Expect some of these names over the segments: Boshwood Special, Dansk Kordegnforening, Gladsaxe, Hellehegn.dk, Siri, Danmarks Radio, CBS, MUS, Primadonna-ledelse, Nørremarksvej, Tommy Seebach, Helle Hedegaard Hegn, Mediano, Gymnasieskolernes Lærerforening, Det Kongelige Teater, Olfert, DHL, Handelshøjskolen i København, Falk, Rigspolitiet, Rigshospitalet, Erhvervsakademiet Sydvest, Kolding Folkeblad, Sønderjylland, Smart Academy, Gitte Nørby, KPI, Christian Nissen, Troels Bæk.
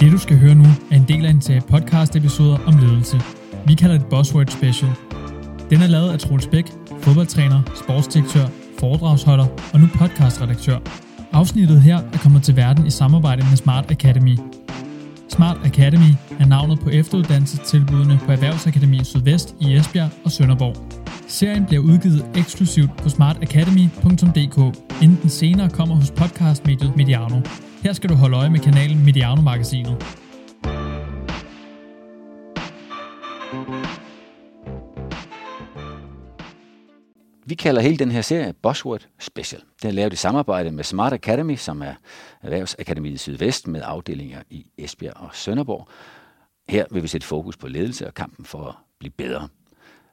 Det, du skal høre nu, er en del af en serie podcast-episoder om ledelse. Vi kalder det Boshwood Special. Den er lavet af Troels Bæk, fodboldtræner, sportsdirektør, foredragsholder og nu podcastredaktør. Afsnittet her er kommet til verden i samarbejde med Smart Academy. Smart Academy er navnet på efteruddannelsestilbudene på Erhvervsakademiet Sydvest i Esbjerg og Sønderborg. Serien bliver udgivet eksklusivt på smartacademy.dk, inden den senere kommer hos podcastmediet Mediano. Her skal du holde øje med kanalen Mediano-magasinet. Vi kalder hele den her serie Boshwood Special. Den er lavet i samarbejde med Smart Academy, som er Erhvervsakademiet Sydvest med afdelinger i Esbjerg og Sønderborg. Her vil vi sætte fokus på ledelse og kampen for at blive bedre.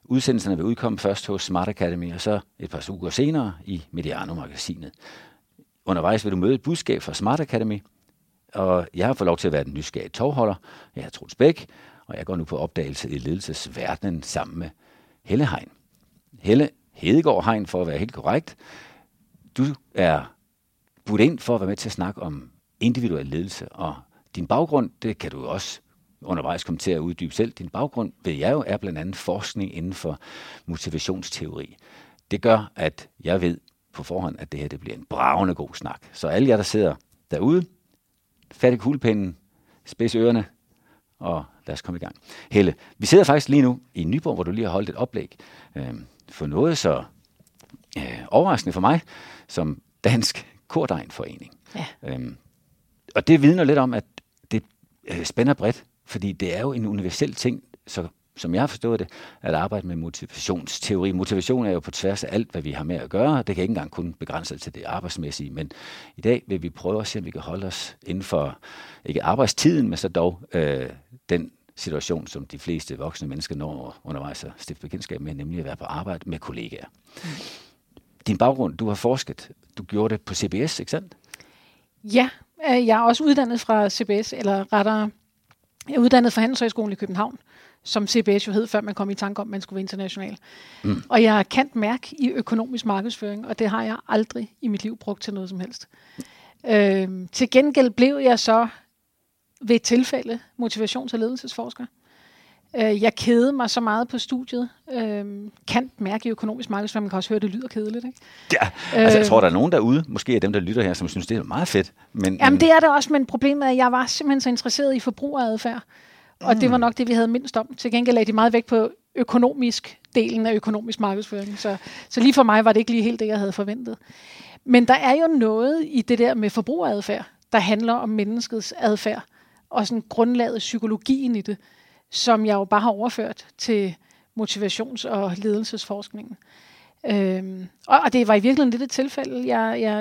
Udsendelserne vil udkomme først hos Smart Academy og så et par uger senere i Mediano-magasinet. Undervejs vil du møde et budskab fra Smart Academy, og jeg har fået lov til at være den nysgerrige tovholder. Jeg er Troels Bæk, og jeg går nu på opdagelse i ledelsesverdenen sammen med Hellehegn. Helle Hedegaard Hegn, for at være helt korrekt. Du er budt ind for at være med til at snakke om individuel ledelse, og din baggrund, det kan du også undervejs komme til at uddybe selv. Din baggrund, ved jeg jo, er blandt andet forskning inden for motivationsteori. Det gør, at jeg ved på forhånd, at det her det bliver en bragende god snak. Så alle jer, der sidder derude, fat i kuglepinden, spids ørerne, og lad os komme i gang. Helle, vi sidder faktisk lige nu i Nyborg, hvor du lige har holdt et oplæg for noget så overraskende for mig, som Dansk Kordegnforening. Ja. Og det vidner lidt om, at det spænder bredt, fordi det er jo en universel ting, så som jeg har forstået det, at arbejde med motivationsteori. Motivation er jo på tværs af alt, hvad vi har med at gøre. Det kan ikke engang kun begrænse sig til det arbejdsmæssige, men i dag vil vi prøve at se, om vi kan holde os inden for, ikke arbejdstiden, men så dog den situation, som de fleste voksne mennesker når undervejs at stifte bekendtskab med, nemlig at være på arbejde med kollegaer. Mm. Din baggrund, du har forsket, du gjorde det på CBS, ikke sandt? Ja, jeg er også uddannet fra CBS, eller rettere, jeg er uddannet fra Handelshøjskolen i København, som CBS jo hed, før man kom i tanke om, at man skulle være international. Mm. Og jeg kan mærke i økonomisk markedsføring, og det har jeg aldrig i mit liv brugt til noget som helst. Til gengæld blev jeg så ved et tilfælde motivations- og ledelsesforsker. Jeg kedede mig så meget på studiet. Kan mærke i økonomisk markedsføring, man kan også høre, det lyder kedeligt, ikke? Ja, altså jeg tror, der er nogen derude, måske er dem, der lytter her, som synes, det er meget fedt. Men det er det også, men problemet er, at jeg var simpelthen så interesseret i forbrugeradfærd. Og det var nok det, vi havde mindst om. Til gengæld lagde de meget vægt på økonomisk delen af økonomisk markedsføring. Så lige for mig var det ikke lige helt det, jeg havde forventet. Men der er jo noget i det der med forbrugeradfærd, der handler om menneskets adfærd og sådan grundlaget psykologien i det, som jeg jo bare har overført til motivations- og ledelsesforskningen. Og det var i virkeligheden lidt et tilfælde. Jeg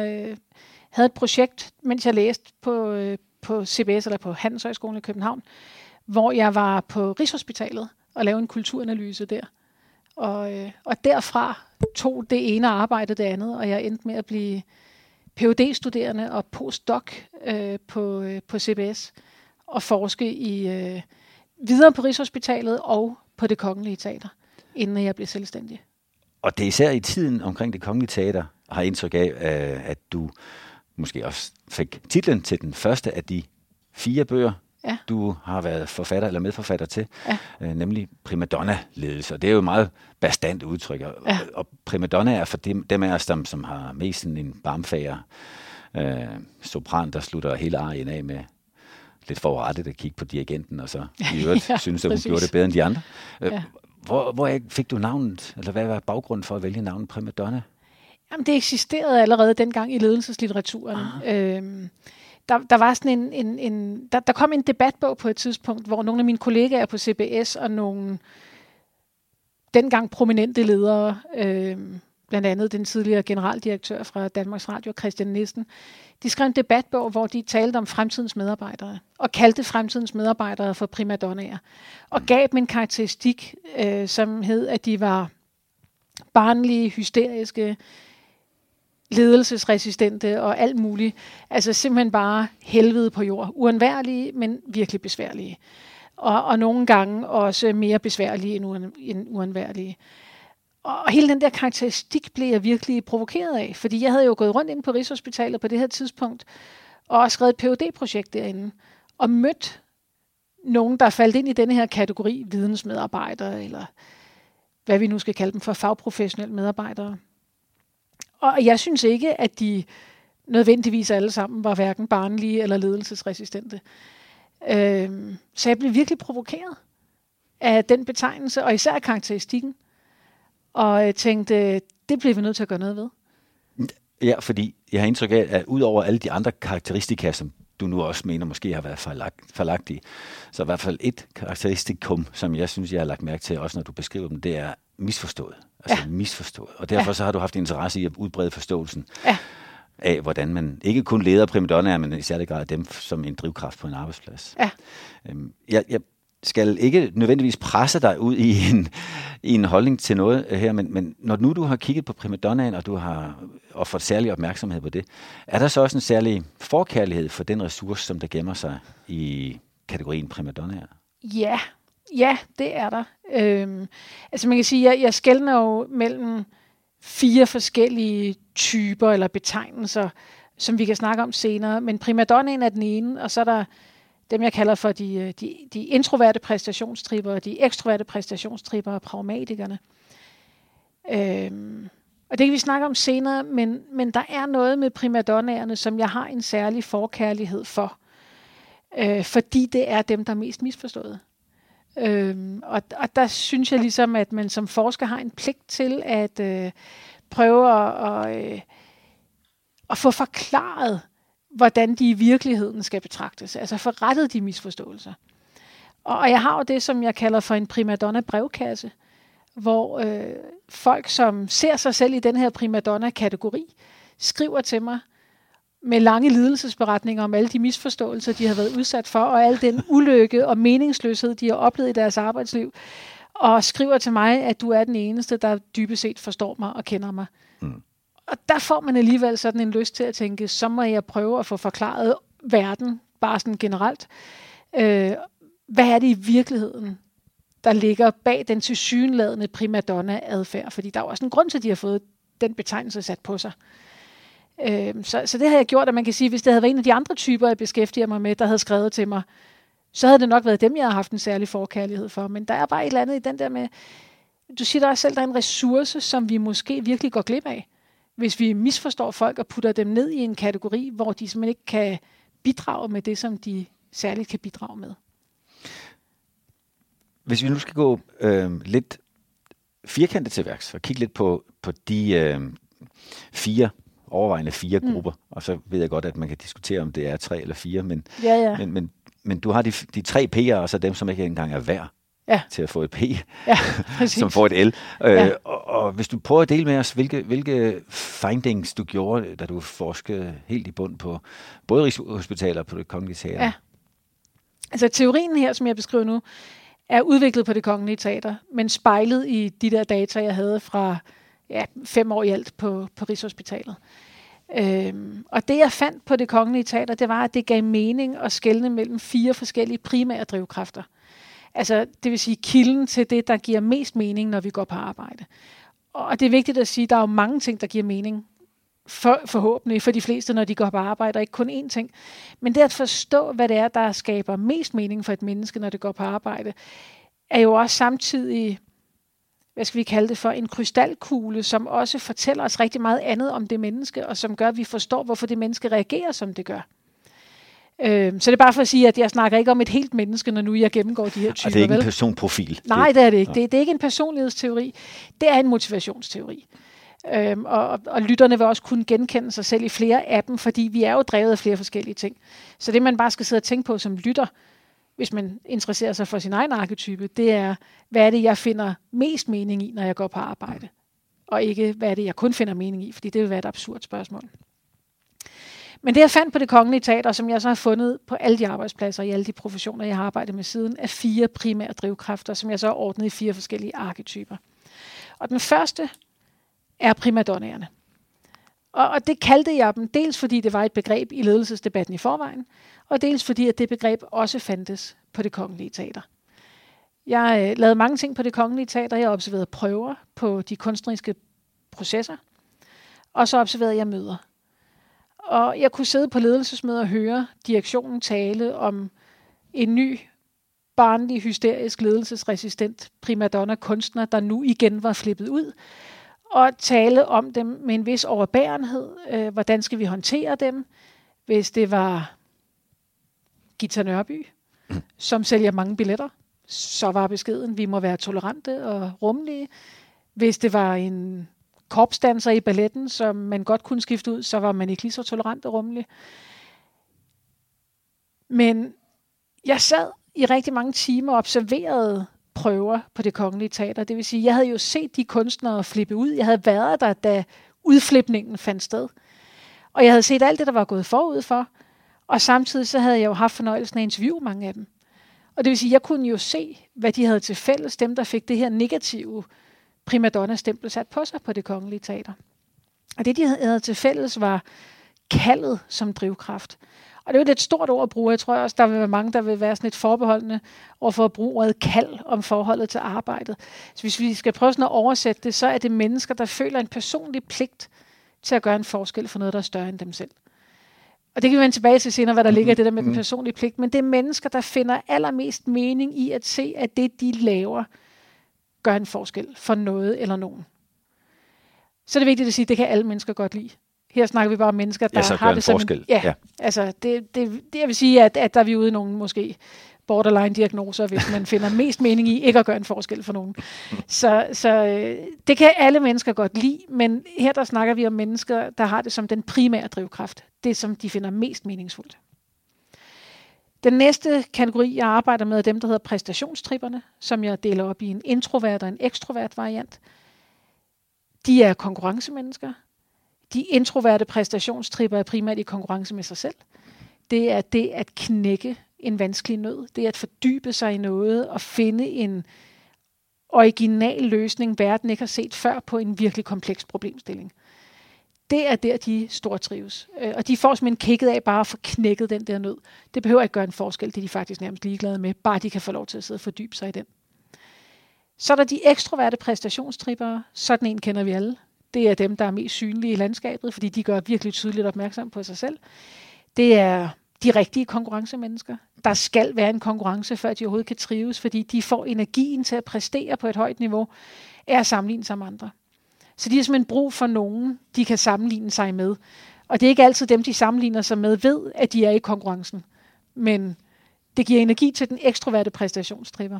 havde et projekt, mens jeg læste på CBS eller på Handelshøjskolen i København, hvor jeg var på Rigshospitalet og lavede en kulturanalyse der. Og derfra tog det ene arbejde det andet, og jeg endte med at blive PhD-studerende og postdoc på CBS og forske i videre på Rigshospitalet og på Det Kongelige Teater, inden jeg blev selvstændig. Og det er især i tiden omkring Det Kongelige Teater, har jeg indtryk af, at du måske også fik titlen til den første af de 4 bøger, ja, du har været forfatter eller medforfatter til, ja, nemlig Primadonna-ledelse. Og det er jo et meget bastant udtryk. Ja. Og primadonna er for dem af os, som har mest en barmfager sopran, der slutter hele arien af med lidt forrettet at kigge på dirigenten, og så i øvrigt ja, synes, at hun gjorde det bedre end de andre. Ja. Hvor fik du navnet, eller hvad var baggrunden for at vælge navnet Primadonna? Jamen, det eksisterede allerede dengang i ledelseslitteraturen. Der var sådan der kom en debatbog på et tidspunkt, hvor nogle af mine kollegaer på CBS og nogle dengang prominente ledere, blandt andet den tidligere generaldirektør fra Danmarks Radio, Christian Nissen, de skrev en debatbog, hvor de talte om fremtidens medarbejdere og kaldte fremtidens medarbejdere for primadonnaer og gav dem en karakteristik, som hed, at de var barnlige, hysteriske, ledelsesresistente og alt muligt. Altså simpelthen bare helvede på jord. Uundværlige, men virkelig besværlige. Og nogle gange også mere besværlige end uundværlige. Og hele den der karakteristik blev jeg virkelig provokeret af, fordi jeg havde jo gået rundt inde på Rigshospitalet på det her tidspunkt, og skrevet et PhD-projekt derinde, og mødt nogen, der faldt ind i denne her kategori vidensmedarbejdere, eller hvad vi nu skal kalde dem for, fagprofessionelle medarbejdere. Og jeg synes ikke, at de nødvendigvis alle sammen var hverken barnlige eller ledelsesresistente. Så jeg blev virkelig provokeret af den betegnelse, og især karakteristikken. Og jeg tænkte, det blev vi nødt til at gøre noget ved. Ja, fordi jeg har indtryk af, at udover alle de andre karakteristika, som du nu også mener måske har været forlagtige, så i hvert fald et karakteristikum, som jeg synes, jeg har lagt mærke til, også når du beskriver dem, det er misforstået. Altså ja. Misforstået. Og derfor så har du haft interesse i at udbrede forståelsen af, hvordan man ikke kun leder primadonnaer, men i særlig grad dem som en drivkraft på en arbejdsplads. Ja. Jeg skal ikke nødvendigvis presse dig ud i en holdning til noget her, men når nu du har kigget på primadonnaen, og du har fået særlig opmærksomhed på det, er der så også en særlig forkærlighed for den ressource, som der gemmer sig i kategorien primadonnaer? Ja, det er der. Altså man kan sige, jeg skelner jo mellem 4 forskellige typer eller betegnelser, som vi kan snakke om senere, men primadonnaen er den ene, og så er der dem, jeg kalder for de introverte præstationstrippere, de ekstroverte præstationstrippere og pragmatikerne. Og det kan vi snakke om senere, men der er noget med primadonnaerne, som jeg har en særlig forkærlighed for, fordi det er dem, der er mest misforstået. Og der synes jeg ligesom, at man som forsker har en pligt til at prøve at få forklaret, hvordan de i virkeligheden skal betragtes. Altså forrettet de misforståelser. Og jeg har jo det, som jeg kalder for en primadonna-brevkasse, hvor folk, som ser sig selv i den her primadonna-kategori, skriver til mig med lange lidelsesberetninger om alle de misforståelser, de har været udsat for, og al den ulykke og meningsløshed, de har oplevet i deres arbejdsliv, og skriver til mig, at du er den eneste, der dybest set forstår mig og kender mig. Mm. Og der får man alligevel sådan en lyst til at tænke, så må jeg prøve at få forklaret verden, bare sådan generelt. Hvad er det i virkeligheden, der ligger bag den tilsyneladende primadonna-adfærd? Fordi der er også en grund til, at de har fået den betegnelse sat på sig. Så det har jeg gjort, at man kan sige, hvis det havde været en af de andre typer, jeg beskæftiger mig med, der havde skrevet til mig, så havde det nok været dem, jeg havde haft en særlig forkærlighed for. Men der er bare et eller andet i den der med, du siger der også selv, der er en ressource, som vi måske virkelig går glip af, hvis vi misforstår folk og putter dem ned i en kategori, hvor de simpelthen ikke kan bidrage med det, som de særligt kan bidrage med. Hvis vi nu skal gå lidt firkantet til værks og kigge lidt på de 4 grupper, og så ved jeg godt, at man kan diskutere, om det er 3 eller 4, men. Men du har de 3 P'er, og så dem, som ikke engang er værd til at få et P, som får et L. Og hvis du prøver at dele med os, hvilke findings du gjorde, da du forskede helt i bund på både Rigshospitalet og på Det Kongelige Teater. Ja. Altså teorien her, som jeg beskriver nu, er udviklet på Det Kongelige Teater, men spejlet i de der data, jeg havde fra 5 år i alt på Rigshospitalet. Og det, jeg fandt på Det Kongelige Teater, det var, at det gav mening at skelne mellem 4 forskellige primære drivkræfter. Altså, det vil sige kilden til det, der giver mest mening, når vi går på arbejde. Og det er vigtigt at sige, at der er jo mange ting, der giver mening, forhåbentlig for de fleste, når de går på arbejde, og ikke kun én ting. Men det at forstå, hvad det er, der skaber mest mening for et menneske, når det går på arbejde, er jo også samtidig, hvad skal vi kalde det for, en krystalkugle, som også fortæller os rigtig meget andet om det menneske, og som gør, at vi forstår, hvorfor det menneske reagerer, som det gør. Så det er bare for at sige, at jeg snakker ikke om et helt menneske, når nu jeg gennemgår de her typer. Og det er ikke en personprofil? Nej, det er det ikke. Det er ikke en personlighedsteori. Det er en motivationsteori. Og lytterne vil også kunne genkende sig selv i flere af dem, fordi vi er jo drevet af flere forskellige ting. Så det, man bare skal sidde og tænke på som lytter, hvis man interesserer sig for sin egen arketype, det er, hvad er det, jeg finder mest mening i, når jeg går på arbejde? Og ikke, hvad er det, jeg kun finder mening i? Fordi det vil være et absurd spørgsmål. Men det, jeg fandt på Det Kongelige Teater, som jeg så har fundet på alle de arbejdspladser i alle de professioner, jeg har arbejdet med siden, er 4 primære drivkræfter, som jeg så har ordnet i 4 forskellige arketyper. Og den første er primadonnaerne. Og det kaldte jeg dem, dels fordi det var et begreb i ledelsesdebatten i forvejen, og dels fordi, at det begreb også fandtes på Det Kongelige Teater. Jeg lavede mange ting på Det Kongelige Teater. Jeg observerede prøver på de kunstneriske processer, og så observerede jeg møder. Og jeg kunne sidde på ledelsesmøder og høre direktionen tale om en ny barnlig, hysterisk, ledelsesresistent primadonna-kunstner, der nu igen var flippet ud, og tale om dem med en vis overbærenhed. Hvordan skal vi håndtere dem, hvis det var Gitte Nørby, som sælger mange billetter? Så var beskeden, vi må være tolerante og rummelige. Hvis det var en korpsdanser i balletten, som man godt kunne skifte ud, så var man ikke lige så tolerant og rummelig. Men jeg sad i rigtig mange timer og observerede prøver på Det Kongelige Teater. Det vil sige, jeg havde jo set de kunstnere flippe ud. Jeg havde været der, da udflipningen fandt sted. Og jeg havde set alt det, der var gået forud for. Og samtidig så havde jeg jo haft fornøjelsen af at interviewe mange af dem. Og det vil sige, jeg kunne jo se, hvad de havde til fælles, dem der fik det her negative primadonna-stempel sat på sig på Det Kongelige Teater. Og det, de havde til fælles, var kaldet som drivkraft. Og det er jo et stort ord at bruge. Jeg tror også, der vil være mange, der vil være sådan lidt forbeholdende overfor at bruge ordet kald om forholdet til arbejdet. Så hvis vi skal prøve sådan at oversætte det, så er det mennesker, der føler en personlig pligt til at gøre en forskel for noget, der er større end dem selv. Og det kan vi vende tilbage til senere, hvad der ligger i det der med den personlige pligt. Men det er mennesker, der finder allermest mening i at se, at det, de laver, gør en forskel for noget eller nogen. Så er det vigtigt at sige, at det kan alle mennesker godt lide. Her snakker vi bare om mennesker, der har det som forskel. Altså det jeg vil sige, at der er vi ude i nogle måske borderline-diagnoser, hvis man finder mest mening i ikke at gøre en forskel for nogen. Så det kan alle mennesker godt lide, men her der snakker vi om mennesker, der har det som den primære drivkraft. Det, som de finder mest meningsfuldt. Den næste kategori, jeg arbejder med, er dem, der hedder præstationstripperne, som jeg deler op i en introvert og en ekstrovert variant. De er konkurrencemennesker. De introverte præstationstripper er primært i konkurrence med sig selv. Det er det at knække en vanskelig nød. Det er at fordybe sig i noget og finde en original løsning, verden ikke har set før på en virkelig kompleks problemstilling. Det er der, de stortrives. Og de får simpelthen kigget af bare at få knækket den der nød. Det behøver ikke gøre en forskel, det er de faktisk nærmest ligeglade med. Bare de kan få lov til at sidde og fordybe sig i den. Så er der de ekstroverte præstationstrippere. Sådan en kender vi alle. Det er dem, der er mest synlige i landskabet, fordi de gør virkelig tydeligt opmærksom på sig selv. Det er de rigtige konkurrencemennesker. Der skal være en konkurrence, før de overhovedet kan trives, fordi de får energien til at præstere på et højt niveau, er at sammenligne sig med andre. Så de har simpelthen brug for nogen, de kan sammenligne sig med. Og det er ikke altid dem, de sammenligner sig med, ved, at de er i konkurrencen. Men det giver energi til den ekstroverte præstationstripper.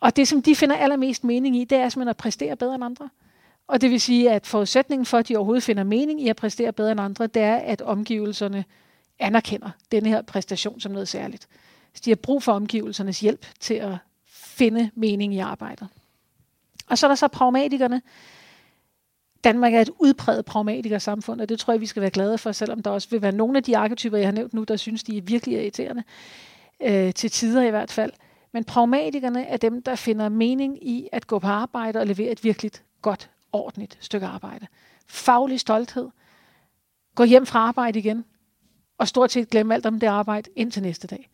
Og det, som de finder allermest mening i, det er simpelthen at præstere bedre end andre. Og det vil sige, at forudsætningen for, at de overhovedet finder mening i at præstere bedre end andre, det er, at omgivelserne anerkender denne her præstation som noget særligt. Så de har brug for omgivelsernes hjælp til at finde mening i arbejdet. Og så er der så pragmatikerne. Danmark er et udpræget pragmatikersamfund, og det tror jeg, vi skal være glade for, selvom der også vil være nogle af de arketyper, jeg har nævnt nu, der synes, de er virkelig irriterende, til tider i hvert fald. Men pragmatikerne er dem, der finder mening i at gå på arbejde og levere et virkelig godt, ordentligt stykke arbejde. Faglig stolthed. Gå hjem fra arbejde igen, og stort set glemme alt om det arbejde indtil næste dag.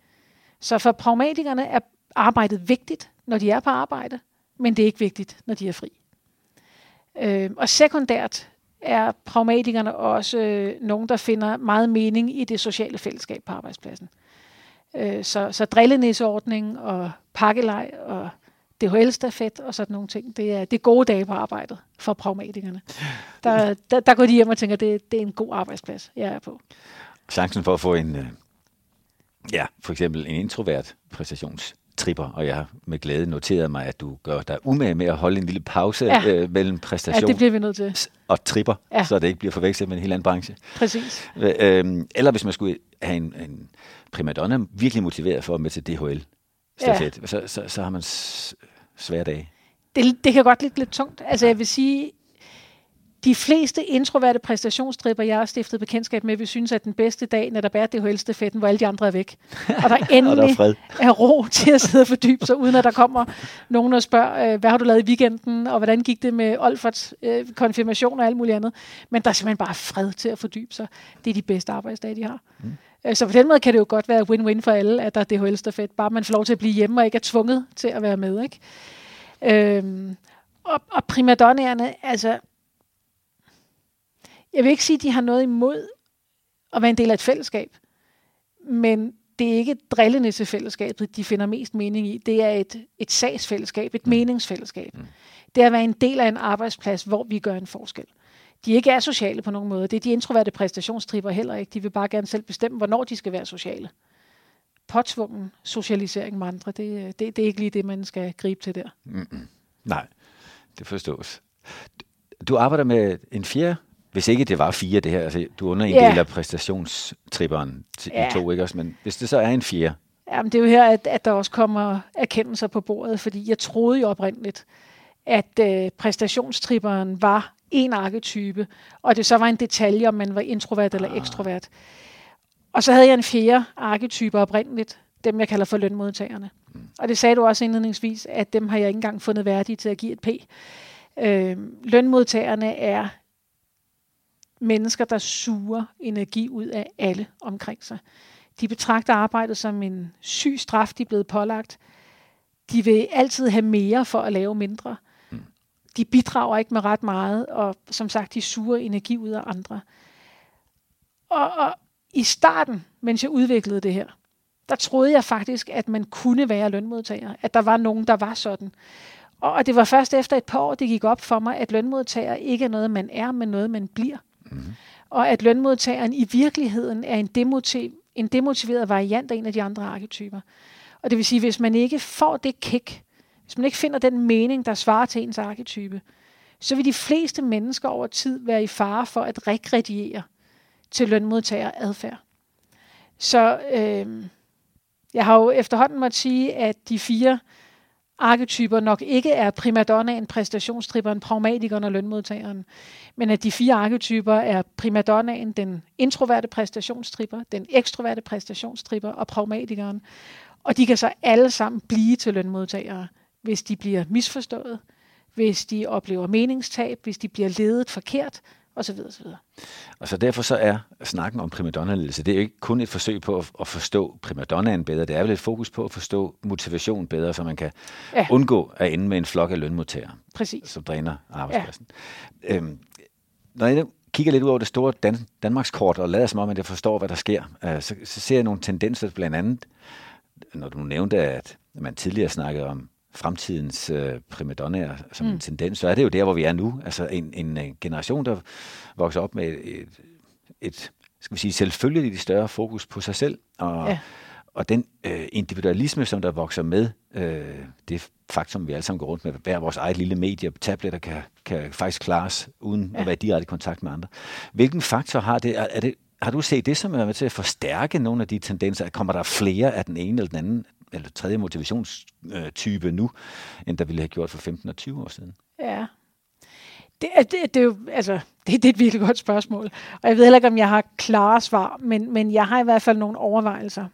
Så for pragmatikerne er arbejdet vigtigt, når de er på arbejde, men det er ikke vigtigt, når de er fri. Og sekundært er pragmatikerne også nogen, der finder meget mening i det sociale fællesskab på arbejdspladsen. Så drillenisseordning og pakkelej og DHL-stafet og sådan nogle ting, det er gode dage på arbejdet for pragmatikerne. Der går de hjem og tænker, det er en god arbejdsplads, jeg er på. Chancen for at få en, for eksempel en introvert præstations tripper, og jeg har med glæde noteret mig, at du gør dig umage med at holde en lille pause mellem præstation det bliver vi nødt til. Og tripper, så det ikke bliver forvekslet med en helt anden branche. Præcis. Eller hvis man skulle have en primadonna virkelig motiveret for at med til DHL, så har man svære dage. Det kan godt ligge lidt tungt. Altså jeg vil sige, de fleste introverte præstationstripper, jeg har stiftet bekendtskab med, vi synes, at den bedste dag, når der er DHL-stafetten, hvor alle de andre er væk. Og der endelig og der er ro til at sidde og fordybe sig, uden at der kommer nogen og spørger, hvad har du lavet i weekenden, og hvordan gik det med Olferts konfirmation og alt muligt andet. Men der er simpelthen bare fred til at fordybe sig. Det er de bedste arbejdsdage, de har. Så på den måde kan det jo godt være win-win for alle, at der er DHL-stafet. Bare man får lov til at blive hjemme og ikke er tvunget til at være med. Ikke? Og primadonnerne, altså... Jeg vil ikke sige, at de har noget imod at være en del af et fællesskab, men det er ikke drillende til fællesskabet, de finder mest mening i. Det er et sagsfællesskab, et meningsfællesskab. Det er at være en del af en arbejdsplads, hvor vi gør en forskel. De ikke er sociale på nogen måde. Det er de introverte præstationstriber heller ikke. De vil bare gerne selv bestemme, hvornår de skal være sociale. Påtvungen socialisering med andre, det er ikke lige det, man skal gribe til der. Mm-mm. Nej, det forstås. Du arbejder med en fjerde, hvis ikke det var fire det her, altså du underinddeler præstationstribberen i to, ikke også? Men hvis det så er en fjerde. Jamen det er jo her, at der også kommer erkendelser på bordet, fordi jeg troede jo oprindeligt, at præstationstribberen var en arketype, og det så var en detalje, om man var introvert eller ekstrovert. Og så havde jeg en fjerde arketype oprindeligt, dem jeg kalder for lønmodtagerne. Og det sagde du også indledningsvis, at dem har jeg ikke engang fundet værdige til at give et P. Lønmodtagerne er mennesker, der suger energi ud af alle omkring sig. De betragter arbejdet som en syg straf, de er blevet pålagt. De vil altid have mere for at lave mindre. De bidrager ikke med ret meget, og som sagt, de suger energi ud af andre. Og i starten, mens jeg udviklede det her, der troede jeg faktisk, at man kunne være lønmodtager. At der var nogen, der var sådan. Og det var først efter et par år, det gik op for mig, at lønmodtager ikke er noget, man er, men noget, man bliver. Mm-hmm. Og at lønmodtageren i virkeligheden er en demotiveret variant af en af de andre arketyper. Og det vil sige, hvis man ikke får det kick, hvis man ikke finder den mening, der svarer til ens arketype, så vil de fleste mennesker over tid være i fare for at regrediere til lønmodtageradfærd. Så jeg har jo efterhånden måtte sige, at de fire arketyper nok ikke er primadonnaen, præstationstribberen, pragmatikeren og lønmodtageren, men at de fire arketyper er primadonnaen, den introverte præstationstripper, den ekstroverte præstationstripper og pragmatikeren. Og de kan så alle sammen blive til lønmodtagere, hvis de bliver misforstået, hvis de oplever meningstab, hvis de bliver ledet forkert, osv. osv. Og så derfor så er snakken om primadonna-ledelse, det er jo ikke kun et forsøg på at forstå primadonnaen bedre, det er vel et fokus på at forstå motivation bedre, så man kan undgå at ende med en flok af lønmodtagere, som dræner arbejdspladsen. Ja. Når jeg kigger lidt ud over det store Danmarkskort og lader som om, at jeg forstår, hvad der sker, så ser jeg nogle tendenser, blandt andet, når du nævnte, at man tidligere snakkede om fremtidens primadonnaer som en tendens, så er det jo der, hvor vi er nu. Altså en generation, der vokser op med et skal vi sige, selvfølgelig større fokus på sig selv, og den individualisme, som der vokser med, det faktum, vi alle sammen går rundt med, hver vores eget lille medie og tabletter kan faktisk klares, uden at være i direkte kontakt med andre. Hvilken faktor har det? Har du set det, som er med til at forstærke nogle af de tendenser? Kommer der flere af den ene eller den anden eller tredje motivationstype nu, end der ville have gjort for 15 og 20 år siden? Ja, det er jo altså det er et virkelig godt spørgsmål. Og jeg ved heller ikke, om jeg har klare svar, men jeg har i hvert fald nogle overvejelser.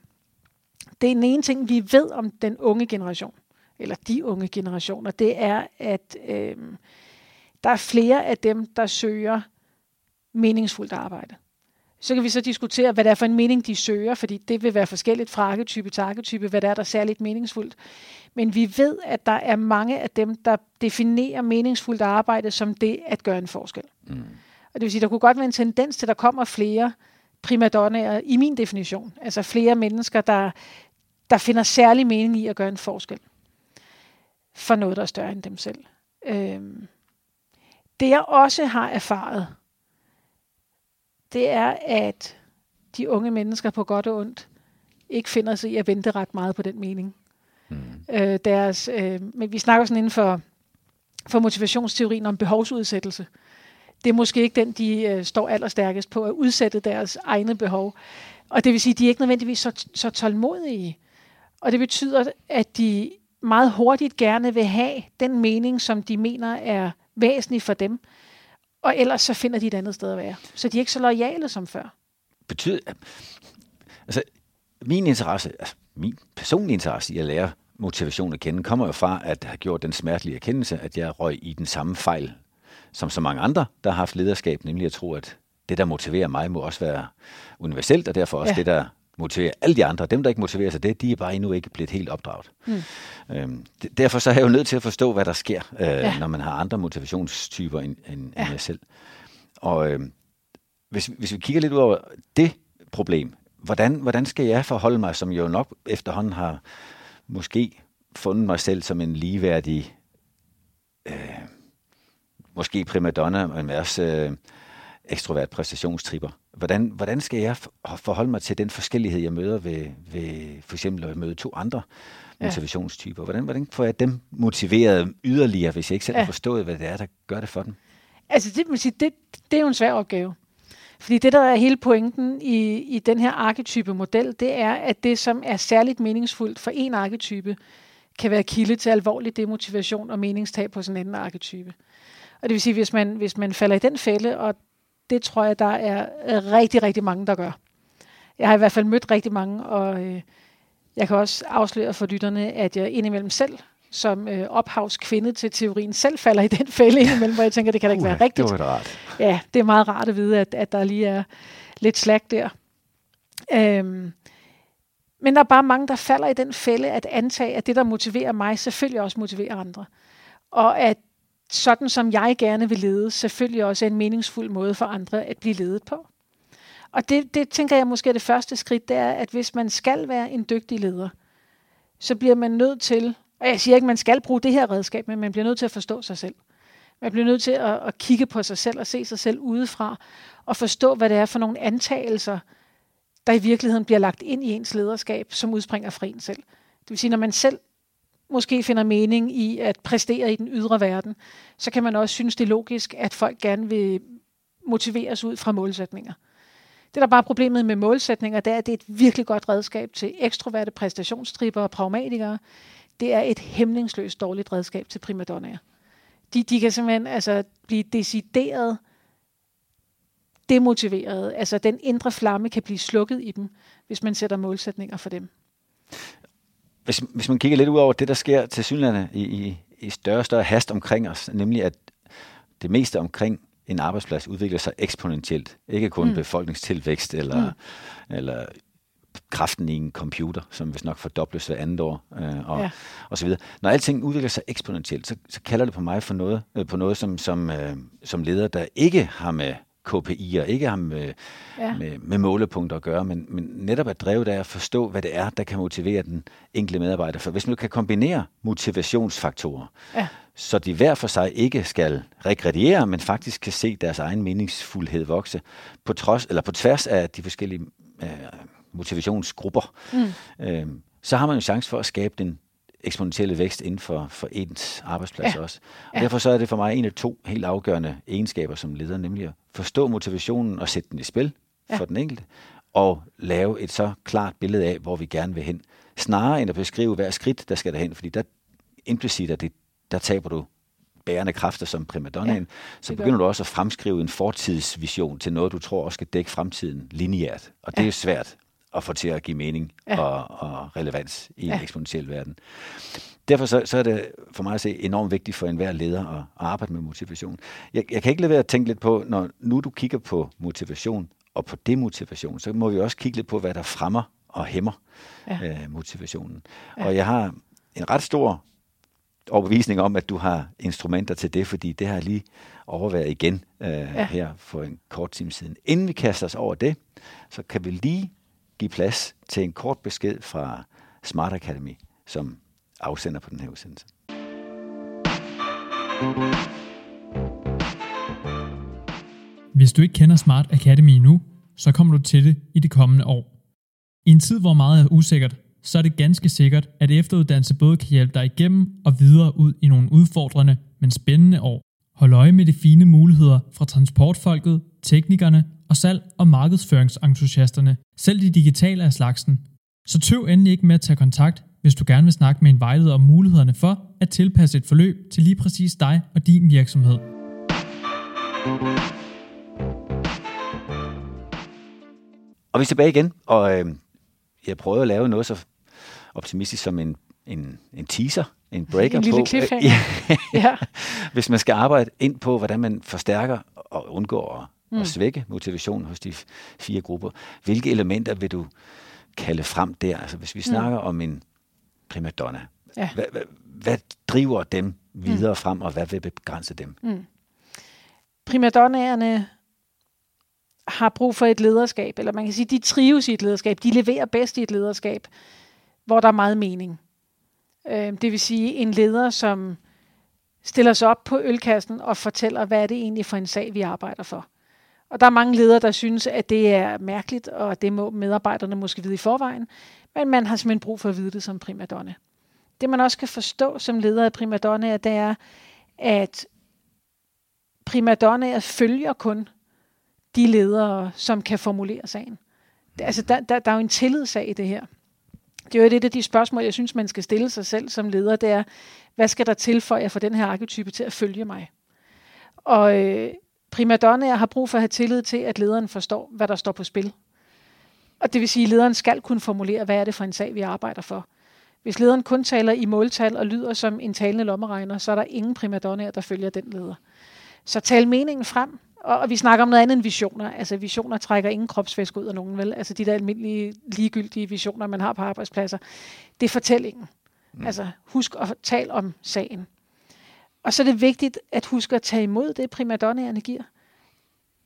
Det er den ene ting, vi ved om den unge generation, eller de unge generationer, det er, at der er flere af dem, der søger meningsfuldt arbejde. Så kan vi så diskutere, hvad det er for en mening, de søger, fordi det vil være forskelligt fra arketype til arketype, hvad der er, der er særligt meningsfuldt. Men vi ved, at der er mange af dem, der definerer meningsfuldt arbejde som det at gøre en forskel. Mm. Og det vil sige, der kunne godt være en tendens til, at der kommer flere primadonnaer i min definition. Altså flere mennesker, der finder særlig mening i at gøre en forskel for noget, der er større end dem selv. Det jeg også har erfaret, det er, at de unge mennesker på godt og ondt ikke finder sig i at vente ret meget på den mening. Mm. Men vi snakker sådan inden for motivationsteorien om behovsudsættelse. Det er måske ikke den, de står allerstærkest på, at udsætte deres egne behov. Og det vil sige, at de er ikke nødvendigvis så tålmodige. Og det betyder, at de meget hurtigt gerne vil have den mening, som de mener er væsentlig for dem. Og ellers så finder de et andet sted at være. Så de er ikke så loyale som før. Min interesse, min personlige interesse i at lære motivation at kende, kommer jo fra at have gjort den smertelige erkendelse, at jeg røg i den samme fejl som så mange andre, der har haft lederskab, nemlig at tro, at det, der motiverer mig, må også være universelt, og derfor også det, der motiverer alle de andre. Dem, der ikke motiverer sig det, de er bare endnu ikke blevet helt opdraget. Derfor så er jeg jo nødt til at forstå, hvad der sker, når man har andre motivationstyper end jeg selv. Og hvis vi kigger lidt ud over det problem, Hvordan skal jeg forholde mig, som jo nok efterhånden har måske fundet mig selv som en ligeværdig, måske primadonna, men også ekstrovert præstationstripper. Hvordan skal jeg forholde mig til den forskellighed, jeg møder ved for eksempel at møde to andre motivationstyper? Hvordan får jeg dem motiveret yderligere, hvis jeg ikke selv har forstået, hvad det er, der gør det for dem? Altså det er jo en svær opgave. Fordi det, der er hele pointen i den her arketype model, det er, at det, som er særligt meningsfuldt for en arketype, kan være kilde til alvorlig demotivation og meningstab på sådan en anden arketype. Og det vil sige, hvis man falder i den fælde, og det tror jeg, der er rigtig, rigtig mange, der gør. Jeg har i hvert fald mødt rigtig mange, og jeg kan også afsløre for lytterne, at jeg indimellem selv, som ophavskvinde til teorien, selv falder i den fælde indimellem, hvor jeg tænker, det kan da ikke være rigtigt. Det var rart. Ja, det er meget rart at vide, at der lige er lidt slag der. Men der er bare mange, der falder i den fælde at antage, at det, der motiverer mig, selvfølgelig også motiverer andre. Og at sådan, som jeg gerne vil lede, selvfølgelig også er en meningsfuld måde for andre at blive ledet på. Og det tænker jeg måske er det første skridt, det er, at hvis man skal være en dygtig leder, så bliver man nødt til, og jeg siger ikke, man skal bruge det her redskab, men man bliver nødt til at forstå sig selv. Man bliver nødt til at kigge på sig selv og se sig selv udefra, og forstå, hvad det er for nogle antagelser, der i virkeligheden bliver lagt ind i ens lederskab, som udspringer fra en selv. Det vil sige, når man selv måske finder mening i at præstere i den ydre verden, så kan man også synes, det er logisk, at folk gerne vil motiveres ud fra målsætninger. Det, der bare er problemet med målsætninger, det er, at det er et virkelig godt redskab til ekstroverte præstationstripper og pragmatikere. Det er et hæmningsløst dårligt redskab til primadonnaer. De kan simpelthen blive decideret demotiverede. Altså den indre flamme kan blive slukket i dem, hvis man sætter målsætninger for dem. Hvis man kigger lidt ud over det, der sker til synlande i større og større hast omkring os, nemlig at det meste omkring en arbejdsplads udvikler sig eksponentielt. Ikke kun befolkningstilvækst eller kraften i en computer, som vist nok fordobles hver andet år, og så videre. Når alting udvikler sig eksponentielt, så kalder det på mig for noget, på noget som leder, der ikke har med KPI'er, ikke har med målepunkter at gøre, men netop at drevet af at forstå, hvad det er, der kan motivere den enkelte medarbejder. For hvis man kan kombinere motivationsfaktorer, så de hver for sig ikke skal regrediere, men faktisk kan se deres egen meningsfuldhed vokse, på trods eller på tværs af de forskellige motivationsgrupper, så har man jo chance for at skabe den eksponentielle vækst inden for ens arbejdsplads også. Og derfor så er det for mig en af to helt afgørende egenskaber som leder, nemlig at forstå motivationen og sætte den i spil for den enkelte, og lave et så klart billede af, hvor vi gerne vil hen. Snarere end at beskrive hver skridt, der skal derhen, fordi der implicit er det, der taber du bærende kræfter som primadonnaen, så begynder du også at fremskrive en fortidsvision til noget, du tror også skal dække fremtiden lineært. Og det er svært at få til at give mening og relevans i en eksponentiel verden. Derfor så er det for mig at se enormt vigtigt for enhver leder at arbejde med motivation. Jeg kan ikke lade være at tænke lidt på, når nu du kigger på motivation og på demotivation, så må vi også kigge lidt på, hvad der fremmer og hæmmer motivationen. Og jeg har en ret stor overbevisning om, at du har instrumenter til det, fordi det har jeg lige overværet igen her for en kort time siden. Inden vi kaster os over det, så kan vi lige give plads til en kort besked fra Smart Academy, som afsender på den her udsendelse. Hvis du ikke kender Smart Academy endnu, så kommer du til det i det kommende år. I en tid, hvor meget er usikkert, så er det ganske sikkert, at efteruddannelse både kan hjælpe dig igennem og videre ud i nogle udfordrende, men spændende år. Hold øje med de fine muligheder fra transportfolket, teknikerne og salg- og markedsføringsentusiasterne, selv de digitale af slagsen. Så tøv endelig ikke med at tage kontakt, hvis du gerne vil snakke med en vejleder om mulighederne for at tilpasse et forløb til lige præcis dig og din virksomhed. Og vi er tilbage igen, og jeg prøvede at lave noget så optimistisk som en teaser, en breaker på. En lille cliffhanger. Hvis man skal arbejde ind på, hvordan man forstærker og undgår at svække motivationen hos de fire grupper. Hvilke elementer vil du kalde frem der? Altså, hvis vi snakker om en primadonna, hvad driver dem videre frem, og hvad vil begrænse dem? Primadonnaerne har brug for et lederskab, eller man kan sige, de trives i et lederskab, de leverer bedst i et lederskab, hvor der er meget mening. Det vil sige en leder, som stiller sig op på ølkassen og fortæller, hvad er det egentlig for en sag, vi arbejder for. Og der er mange ledere, der synes, at det er mærkeligt, og det må medarbejderne måske vide i forvejen, men man har simpelthen brug for at vide det som primadonna. Det man også kan forstå som leder af primadonnaer, det er, at primadonnaer følger kun de ledere, som kan formulere sagen. Altså, der er jo en tillidssag i det her. Det er jo et af de spørgsmål, jeg synes, man skal stille sig selv som leder, det er, hvad skal der til, for at jeg får den her arketype til at følge mig? Og primadonnaer har brug for at have tillid til, at lederen forstår, hvad der står på spil. Og det vil sige, at lederen skal kunne formulere, hvad er det for en sag, vi arbejder for. Hvis lederen kun taler i måltal og lyder som en talende lommeregner, så er der ingen primadonnaer, der følger den leder. Så tal meningen frem, og vi snakker om noget andet end visioner. Altså visioner trækker ingen kropsvæske ud af nogen, vel? Altså de der almindelige, ligegyldige visioner, man har på arbejdspladser. Det er fortællingen. Altså husk at tale om sagen. Og så er det vigtigt at huske at tage imod det, primadonnaerne giver.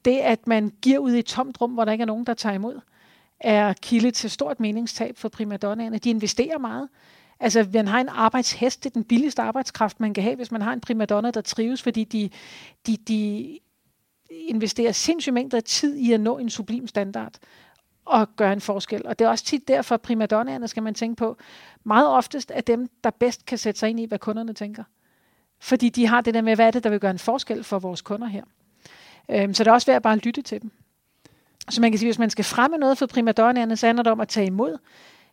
Det, at man giver ud i et tomt rum, hvor der ikke er nogen, der tager imod, er kilde til stort meningstab for primadonnaerne. De investerer meget. Altså, man har en arbejdshest, det er den billigste arbejdskraft, man kan have, hvis man har en primadonna, der trives, fordi de investerer sindssygt mængder af tid i at nå en sublim standard og gøre en forskel. Og det er også tit derfor, at primadonnaerne, skal man tænke på, meget oftest er dem, der bedst kan sætte sig ind i, hvad kunderne tænker. Fordi de har det der med, hvad er det, der vil gøre en forskel for vores kunder her. Så det er også værd at bare lytte til dem. Så man kan sige, hvis man skal fremme noget for primadonnaerne, så handler det om at tage imod.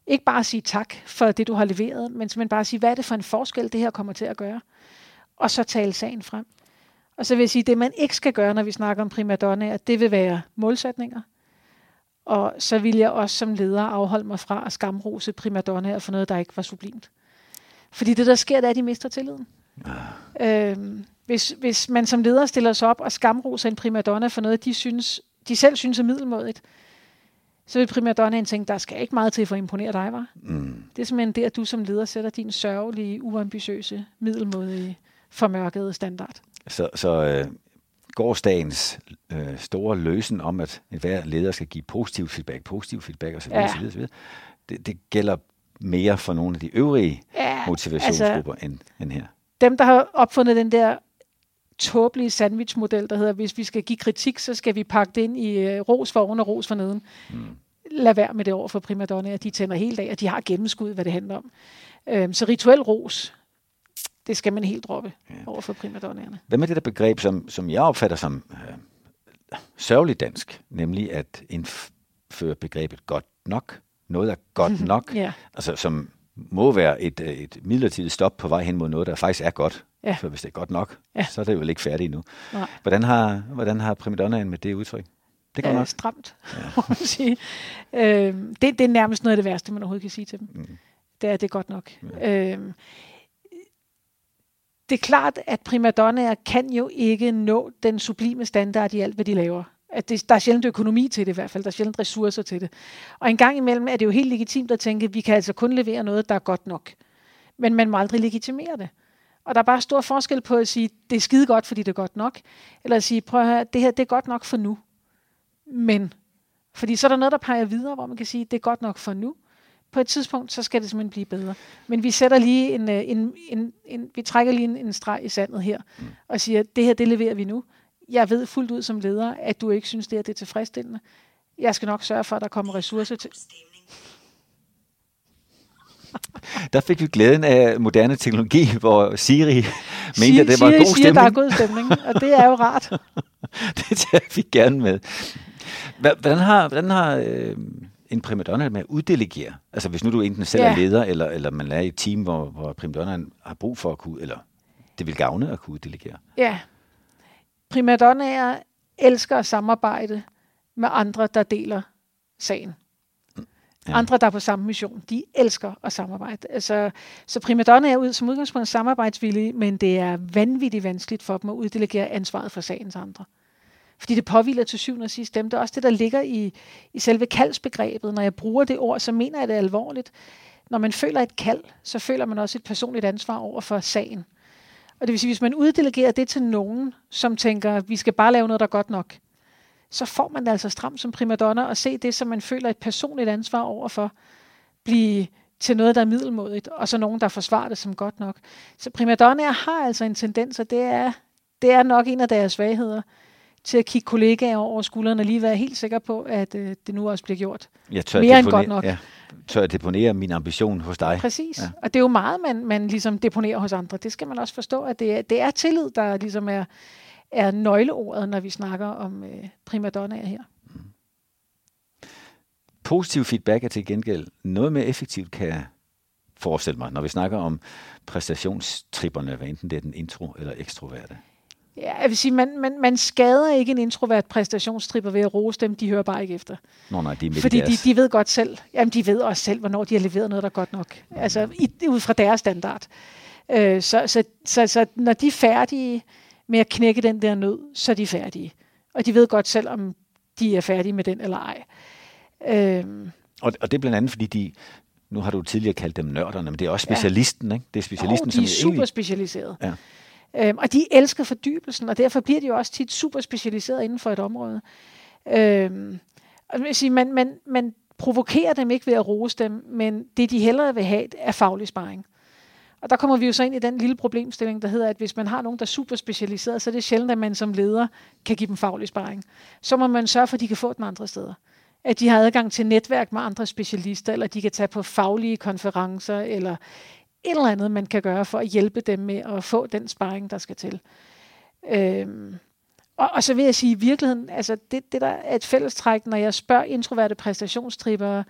Ikke bare sige tak for det, du har leveret, men simpelthen bare sige, hvad er det for en forskel, det her kommer til at gøre. Og så tale sagen frem. Og så vil jeg sige, det man ikke skal gøre, når vi snakker om primadonnaer, det vil være målsætninger. Og så vil jeg også som leder afholde mig fra at skamrose primadonnaer for noget, der ikke var sublimt. Fordi det, der sker, det er, at de mister tilliden. Ja. Hvis man som leder stiller sig op og skamroser en primadonna for noget, de selv synes er middelmådigt, så vil primadonnaen tænke, der skal ikke meget til for at imponere dig, var? Mm. Det er simpelthen det, at du som leder sætter din sørgelige, uambitiøse, middelmådige, formørkede standard. Så gårdsdagens store løsen om, at hver leder skal give positiv feedback osv. Ja. osv. Det gælder mere for nogle af de øvrige motivationsgrupper end her. Dem, der har opfundet den der tåbelige sandwichmodel, der hedder, hvis vi skal give kritik, så skal vi pakke det ind i ros for oven og ros for neden. Mm. Lad være med det over for primadonnaer. De tænder helt af, og de har gennemskud, hvad det handler om. Så rituel ros, det skal man helt droppe over for primadonnaerne. Hvad med det der begreb, som jeg opfatter som sørgelig dansk, nemlig at indføre begrebet godt nok. Noget er godt nok, altså som må være et midlertidigt stop på vej hen mod noget, der faktisk er godt. Ja. For hvis det er godt nok, så er det jo ikke færdigt endnu. Nej. Hvordan har primadonnaen med det udtryk? Det går nok. Stramt, må man sige. Det er nærmest noget af det værste, man overhovedet kan sige til dem. Mm. Det er det godt nok. Ja. Det er klart, at primadonnaer kan jo ikke nå den sublime standard i alt, hvad de laver. At der er sjældent økonomi til det i hvert fald, der er sjældent ressourcer til det. Og en gang imellem er det jo helt legitimt at tænke, at vi kan altså kun levere noget, der er godt nok. Men man må aldrig legitimere det. Og der er bare stor forskel på at sige, at det er skide godt, fordi det er godt nok. Eller at sige, prøv at høre, det her det er godt nok for nu. Men, fordi så er der noget, der peger videre, hvor man kan sige, at det er godt nok for nu. På et tidspunkt, så skal det simpelthen blive bedre. Men vi sætter lige vi trækker lige en streg i sandet her, og siger, at det her, det leverer vi nu. Jeg ved fuldt ud som leder, at du ikke synes, det her det er tilfredsstillende. Jeg skal nok sørge for, at der kommer ressourcer til. Der fik vi glæden af moderne teknologi, hvor Siri mente, at det var en god stemning. Siri der er god stemning, og det er jo rart. Det tager vi gerne med. Hvordan har en primadonna med at uddelegere? Altså hvis nu du enten selv er leder, eller man er i et team, hvor primadonnaen har brug for at kunne, eller det vil gavne at kunne uddelegere. Ja. Primadonnaer elsker at samarbejde med andre, der deler sagen. Andre, der er på samme mission, de elsker at samarbejde. Altså, så primadonnaer er ud som udgangspunkt samarbejdsvillige, men det er vanvittigt vanskeligt for dem at uddelegere ansvaret for sagens andre. Fordi det påhviler til syvende og sidst dem. Det er også det, der ligger i selve kaldsbegrebet. Når jeg bruger det ord, så mener jeg det alvorligt. Når man føler et kald, så føler man også et personligt ansvar over for sagen. Og det vil sige, hvis man uddelegerer det til nogen, som tænker, vi skal bare lave noget, der er godt nok, så får man det altså stramt som primadonna og se det, som man føler et personligt ansvar overfor, blive til noget, der er middelmådigt, og så nogen, der forsvarer det som godt nok. Så primadonnaer har altså en tendens, og det er nok en af deres svagheder, til at kigge kollegaer over skulderen og lige være helt sikker på, at det nu også bliver gjort. Jeg tør mere end godt nok. Ja. Tør jeg deponere min ambition hos dig? Præcis, ja. Og det er jo meget, man ligesom deponerer hos andre. Det skal man også forstå, at det er tillid, der ligesom er nøgleordet, når vi snakker om primadonnaer her. Mm. Positiv feedback er til gengæld noget mere effektivt, kan jeg forestille mig, når vi snakker om præstationstripperne, hvad enten det er den intro- eller ekstroverte. Ja, jeg vil sige, man skader ikke en introvert præstationstripper ved at rose dem, de hører bare ikke efter. Nå nej, det er fordi de ved godt selv, jamen de ved også selv, hvornår de har leveret noget, der er godt nok. Nå, altså ud fra deres standard. Så når de er færdige med at knække den der nød, så er de færdige. Og de ved godt selv, om de er færdige med den eller ej. Og det er blandt andet, fordi nu har du tidligere kaldt dem nørderne, men det er også specialisten, ja. Ikke? Det er specialisten, som er super specialiseret. Ja. Og de elsker fordybelsen, og derfor bliver de jo også tit super specialiseret inden for et område. Man provokerer dem ikke ved at rose dem, men det, de hellere vil have, er faglig sparring. Og der kommer vi jo så ind i den lille problemstilling, der hedder, at hvis man har nogen, der er super specialiseret, så er det sjældent, at man som leder kan give dem faglig sparring. Så må man sørge for, at de kan få den andre steder. At de har adgang til netværk med andre specialister, eller de kan tage på faglige konferencer, eller et eller andet, man kan gøre for at hjælpe dem med at få den sparring, der skal til. Og så vil jeg sige, i virkeligheden, altså det der er et fællestræk, når jeg spørger introverte præstationstrippere,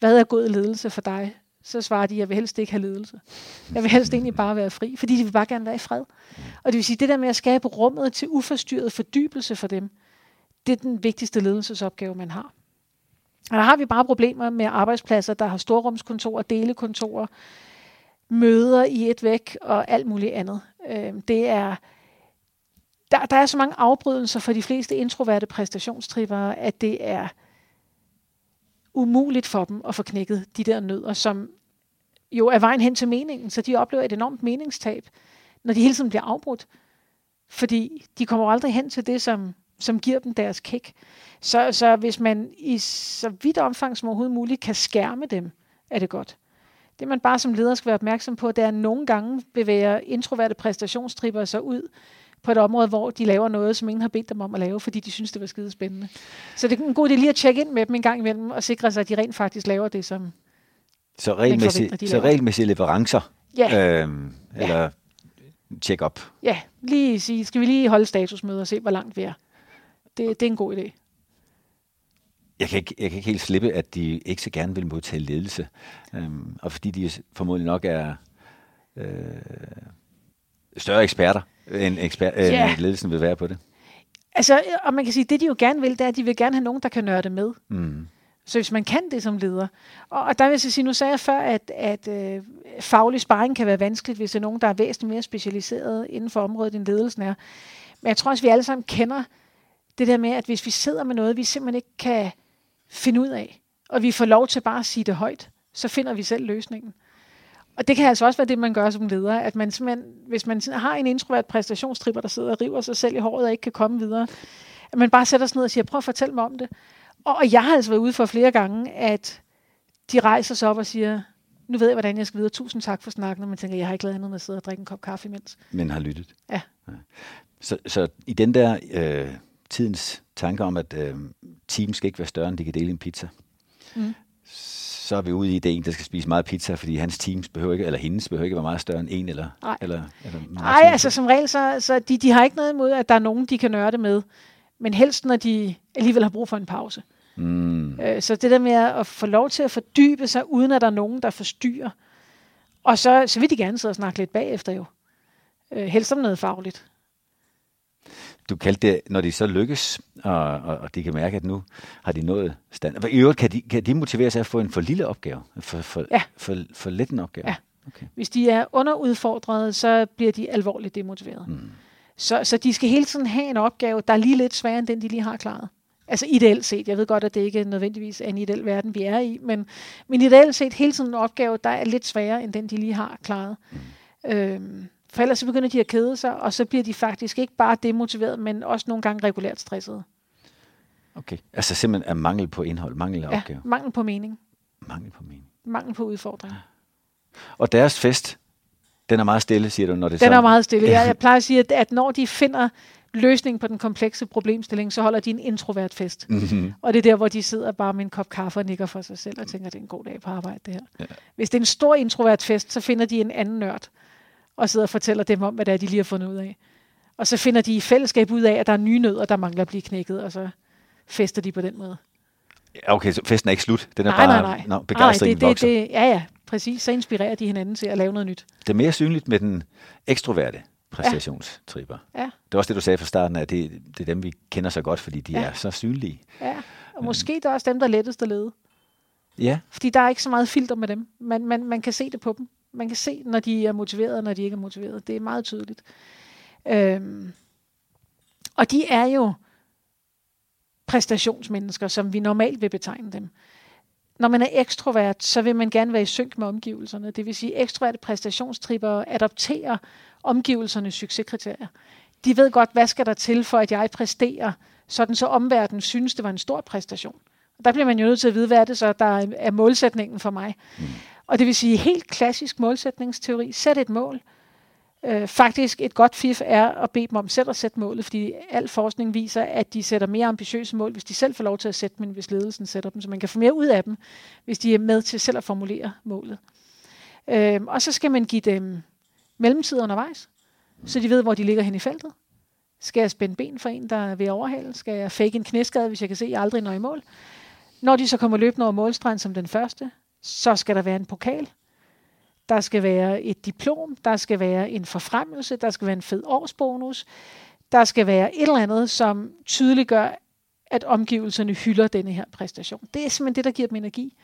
hvad er god ledelse for dig? Så svarer de, jeg vil helst ikke have ledelse. Jeg vil helst egentlig bare være fri, fordi de vil bare gerne være i fred. Og det vil sige, det der med at skabe rummet til uforstyrret fordybelse for dem, det er den vigtigste ledelsesopgave, man har. Og der har vi bare problemer med arbejdspladser, der har storrumskontorer, delekontorer, møder i et væk og alt muligt andet. Der er så mange afbrydelser for de fleste introverte præstationstrippere, at det er umuligt for dem at få knækket de der nødder, som jo er vejen hen til meningen, så de oplever et enormt meningstab, når de hele tiden bliver afbrudt, fordi de kommer aldrig hen til det, som giver dem deres kick. Så hvis man i så vidt omfang som overhovedet muligt kan skærme dem, er det godt. Det, man bare som leder skal være opmærksom på, det er, at nogle gange bevæger introverte præstationstripper sig ud på et område, hvor de laver noget, som ingen har bedt dem om at lave, fordi de synes, det var skidespændende. Så det er en god idé lige at tjekke ind med dem en gang imellem, og sikre sig, at de rent faktisk laver det, som regelmæssige leverancer? Ja. Eller check-up? Ja, lige sige, skal vi lige holde statusmøder og se, hvor langt vi er? Det er en god idé. Jeg kan ikke helt slippe, at de ikke så gerne vil modtage ledelse. Og fordi de formodentlig nok er større eksperter, end ledelsen vil være på det. Altså, og man kan sige, at det de jo gerne vil, det er, at de vil gerne have nogen, der kan nørde med. Mm. Så hvis man kan det som leder. Og der vil jeg så sige, nu sagde jeg før, at faglig sparring kan være vanskeligt, hvis det er nogen, der er væsentligt mere specialiseret inden for området, end ledelsen er. Men jeg tror også, vi alle sammen kender det der med, at hvis vi sidder med noget, vi simpelthen ikke kan finde ud af, og vi får lov til bare at sige det højt, så finder vi selv løsningen. Og det kan altså også være det, man gør som leder, at man simpelthen, hvis man har en introvert præstationstripper, der sidder og river sig selv i håret og ikke kan komme videre, at man bare sætter sig ned og siger, prøv at fortælle mig om det. Og jeg har altså været ude for flere gange, at de rejser sig op og siger, nu ved jeg, hvordan jeg skal videre, 1000 tak for snakken, og man tænker, jeg har ikke lavet andet end at sidde og drikke en kop kaffe imens. Men har lyttet. Ja. Så i den der tidens tanker om, at team skal ikke være større, end de kan dele en pizza. Mm. Så er vi ude i ideen, der skal spise meget pizza, fordi hans teams behøver ikke, eller hendes behøver ikke være meget større end en eller... Nej, altså som regel, så de har ikke noget imod, at der er nogen, de kan nørde med, men helst, når de alligevel har brug for en pause. Mm. Så det der med at få lov til at fordybe sig, uden at der er nogen, der forstyrrer. Og så vil de gerne sidde og snakke lidt bagefter jo. Helst om noget fagligt. Du kaldte det, når de så lykkes, og de kan mærke, at nu har de nået standard. I øvrigt, kan de motivere sig at få en for lille opgave? For let en opgave? Ja. Okay. Hvis de er underudfordrede, så bliver de alvorligt demotiverede. Mm. Så de skal hele tiden have en opgave, der er lige lidt sværere, end den, de lige har klaret. Altså ideelt set. Jeg ved godt, at det ikke nødvendigvis er en ideel verden, vi er i, men ideelt set hele tiden en opgave, der er lidt sværere, end den, de lige har klaret. Mm. For ellers så begynder de at kede sig, og så bliver de faktisk ikke bare demotiveret, men også nogle gange regulært stressede. Okay. Altså simpelthen er mangel på indhold, mangel af opgave. Mangel på mening. Mangel på mening. Mangel på udfordring. Ja. Og deres fest, den er meget stille, siger du, når det er Den er meget stille. Jeg plejer at sige, at når de finder løsningen på den komplekse problemstilling, så holder de en introvert fest. Mm-hmm. Og det er der, hvor de sidder bare med en kop kaffe og nikker for sig selv og tænker, det er en god dag på arbejde, det her. Ja. Hvis det er en stor introvert fest, så finder de en anden nørd og sidder og fortæller dem om, hvad det er, de lige har fundet ud af. Og så finder de i fællesskab ud af, at der er nye nødder, der mangler at blive knækket, og så fester de på den måde. Okay, så festen er ikke slut. Den er nej. Begejstringen vokser. Ja, præcis. Så inspirerer de hinanden til at lave noget nyt. Det er mere synligt med den ekstroverte præstationstripper. Ja. Ja. Det er også det, du sagde fra starten, at det er dem, vi kender så godt, fordi de er så synlige. Ja, og måske der er også dem, der er lettest at lede. Ja. Fordi der er ikke så meget filter med dem. Man kan se det på dem. Man kan se, når de er motiverede, og når de ikke er motiverede. Det er meget tydeligt. Og de er jo præstationsmennesker, som vi normalt vil betegne dem. Når man er ekstrovert, så vil man gerne være i synk med omgivelserne. Det vil sige, at ekstroverte præstationstrippere adopterer omgivelsernes succeskriterier. De ved godt, hvad skal der til for, at jeg præsterer, sådan så omverdenen synes, det var en stor præstation. Og der bliver man jo nødt til at vide, hvad er det så, der er målsætningen for mig. Og det vil sige, helt klassisk målsætningsteori, sæt et mål. Faktisk et godt fif er at bede dem om selv at sætte målet, fordi al forskning viser, at de sætter mere ambitiøse mål, hvis de selv får lov til at sætte dem, hvis ledelsen sætter dem, så man kan få mere ud af dem, hvis de er med til selv at formulere målet. Og så skal man give dem mellemtider undervejs, så de ved, hvor de ligger hen i feltet. Skal jeg spænde ben for en, der er ved at overhale? Skal jeg fake en knæskade, hvis jeg kan se, at jeg aldrig når i mål? Når de så kommer løbende over målstregen som den første, så skal der være en pokal. Der skal være et diplom, der skal være en forfremmelse, der skal være en fed årsbonus, der skal være et eller andet, som tydeliggør, at omgivelserne hylder denne her præstation. Det er simpelthen det, der giver dem energi.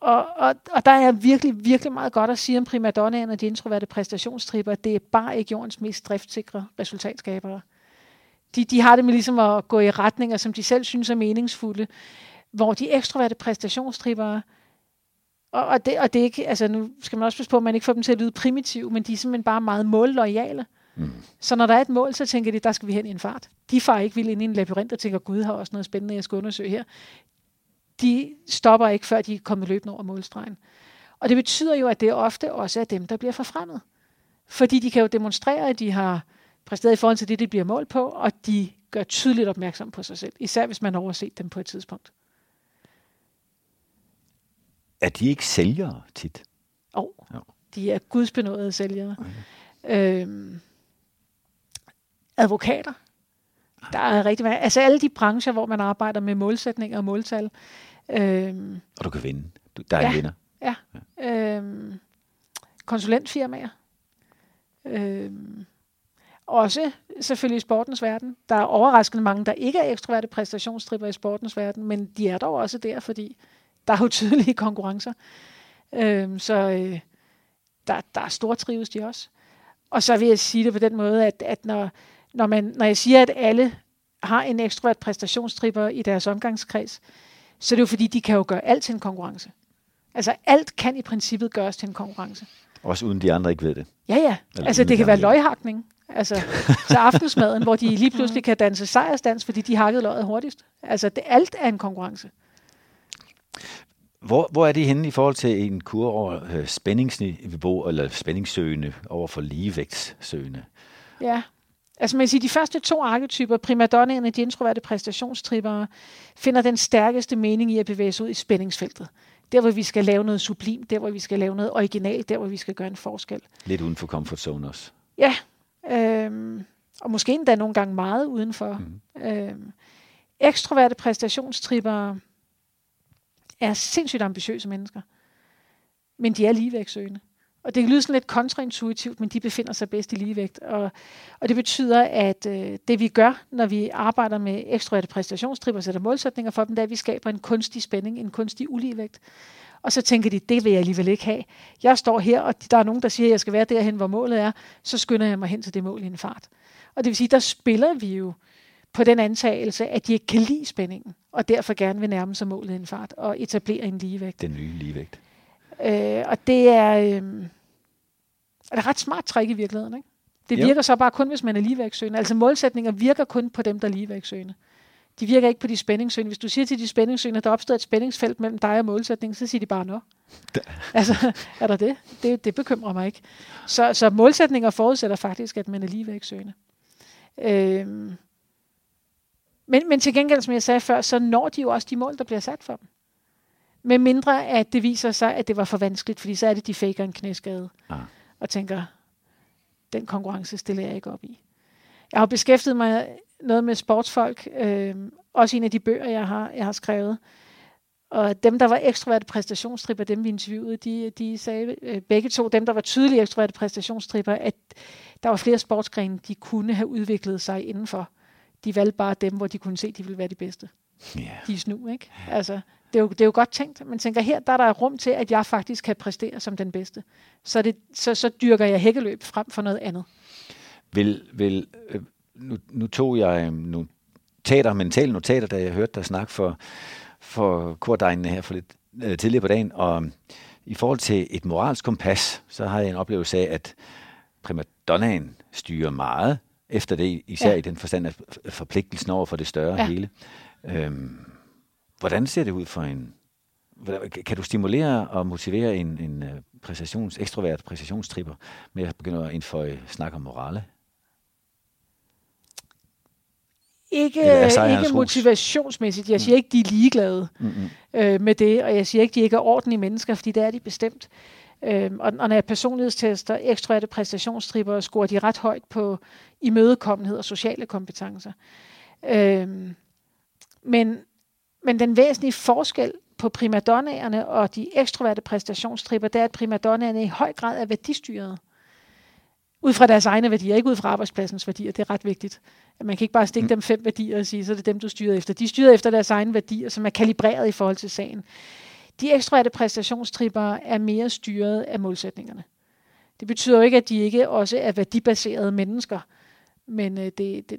Og der er virkelig, virkelig meget godt at sige om primadonnaen og de introverte præstationstripper, at det er bare ikke jordens mest driftsikre resultatskabere. De har det med ligesom at gå i retninger, som de selv synes er meningsfulde, hvor de ekstroverte præstationstrippere. Og det er ikke, altså nu skal man også passe på, at man ikke får dem til at lyde primitive, men de er simpelthen bare meget målloyale. Mm. Så når der er et mål, så tænker de, der skal vi hen i en fart. De farer ikke vildt ind i en labyrint og tænker, gud, har også noget spændende, jeg skal undersøge her. De stopper ikke, før de er kommet løbende over målstregen. Og det betyder jo, at det ofte også er dem, der bliver forfremmet. Fordi de kan jo demonstrere, at de har præsteret i forhold til det, de bliver målt på, og de gør tydeligt opmærksom på sig selv, især hvis man har overset dem på et tidspunkt. Er de ikke sælgere tit? Jo, de er gudsbenådede sælgere. Okay. Advokater. Der er rigtig mange. Altså alle de brancher, hvor man arbejder med målsætninger og måltal. Og du kan vinde. Der er en vinder. Ja. Konsulentfirmaer. Også selvfølgelig i sportens verden. Der er overraskende mange, der ikke er ekstroverte præstationstripper i sportens verden, men de er dog også der, fordi der er jo tydelige konkurrencer, så der er store trives de også. Og så vil jeg sige det på den måde, at når jeg siger, at alle har en ekstrovert præstationstripper i deres omgangskreds, så er det jo fordi, de kan jo gøre alt til en konkurrence. Altså alt kan i princippet gøres til en konkurrence. Også uden de andre ikke ved det. Ja. Altså det kan være løghakning. Altså så aftensmaden, hvor de lige pludselig kan danse sejrsdans, fordi de hakkede løget hurtigst. Altså alt er en konkurrence. Hvor er det henne i forhold til en kurve over spændingsniveau, eller spændingssøgende over for ligevægtssøgende? Ja, altså man siger, de første to arketyper, primadonnaen og de introverte præstationstrippere, finder den stærkeste mening i at bevæge sig ud i spændingsfeltet. Der, hvor vi skal lave noget sublim, der, hvor vi skal lave noget originalt, der, hvor vi skal gøre en forskel. Lidt uden for comfort zone også. Ja, og måske endda nogle gange meget udenfor. Mm. Ekstroverte præstationstrippere er sindssygt ambitiøse mennesker, men de er ligevægtssøgende. Og det kan lyde sådan lidt kontraintuitivt, men de befinder sig bedst i ligevægt. Og det betyder, at det vi gør, når vi arbejder med ekstroverte præstationstripper, sætter målsætninger for dem, det er, at vi skaber en kunstig spænding, en kunstig uligevægt. Og så tænker de, det vil jeg alligevel ikke have. Jeg står her, og der er nogen, der siger, at jeg skal være derhen, hvor målet er. Så skynder jeg mig hen til det mål i en fart. Og det vil sige, der spiller vi jo på den antagelse, at de ikke kan lide spændingen, og derfor gerne vil nærme sig målet i en fart, og etablere en ligevægt. Den nye ligevægt. Og det er et ret smart trick i virkeligheden, ikke? Det virker så bare kun, hvis man er ligevægtssøgende. Altså målsætninger virker kun på dem, der er ligevægtssøgende. De virker ikke på de spændingssøgende. Hvis du siger til de spændingssøgende, at der opstår et spændingsfelt mellem dig og målsætningen, så siger de bare nå. Altså, er der det? Det bekymrer mig ikke. Så målsætninger forudsætter faktisk, at man er ligevæk søgende. Men til gengæld, som jeg sagde før, så når de jo også de mål, der bliver sat for dem. Med mindre, at det viser sig, at det var for vanskeligt, fordi så er det, de faker en knæskade og tænker, den konkurrence stiller jeg ikke op i. Jeg har beskæftiget mig noget med sportsfolk, også en af de bøger, jeg har skrevet. Og dem, der var ekstroverte præstationstripper, dem vi interviewede, de sagde begge to, dem der var tydelige ekstroverte præstationstripper, at der var flere sportsgrene, de kunne have udviklet sig indenfor. De valgte bare dem, hvor de kunne se, de ville være de bedste. Yeah. De er snu, ikke? Altså, det er jo godt tænkt. Man tænker, her der er rum til, at jeg faktisk kan præstere som den bedste. Så dyrker jeg hækkeløb frem for noget andet. Nu tog jeg mentale notater, da jeg hørte dig snakke for kordegnene her for lidt tidligere på dagen. Og i forhold til et moralsk kompas, så har jeg en oplevelse af, at primadonnaen styrer meget efter det, især i den forstand af forpligtelsen over for det større hele. Hvordan ser det ud for en... Kan du stimulere og motivere en ekstrovert præcisionstripper med at begynde at indføje snak om morale? Ikke motivationsmæssigt. Jeg siger ikke, de er ligeglade med det, og jeg siger ikke, de ikke er ordentlige mennesker, fordi det er de bestemt. Og når jeg personlighedstester ekstroverte præstationstripper, scorer de ret højt på imødekommenhed og sociale kompetencer. Men den væsentlige forskel på primadonnaerne og de ekstroverte præstationstripper, det er, at primadonnaerne i høj grad er værdistyrede. Ud fra deres egne værdier, ikke ud fra arbejdspladsens værdier. Det er ret vigtigt. Man kan ikke bare stikke dem 5 værdier og sige, så er det dem, du styrer efter. De styrer efter deres egne værdier, som er kalibreret i forhold til sagen. De ekstroverte præstationstripper er mere styret af målsætningerne. Det betyder jo ikke, at de ikke også er værdibaserede mennesker. Men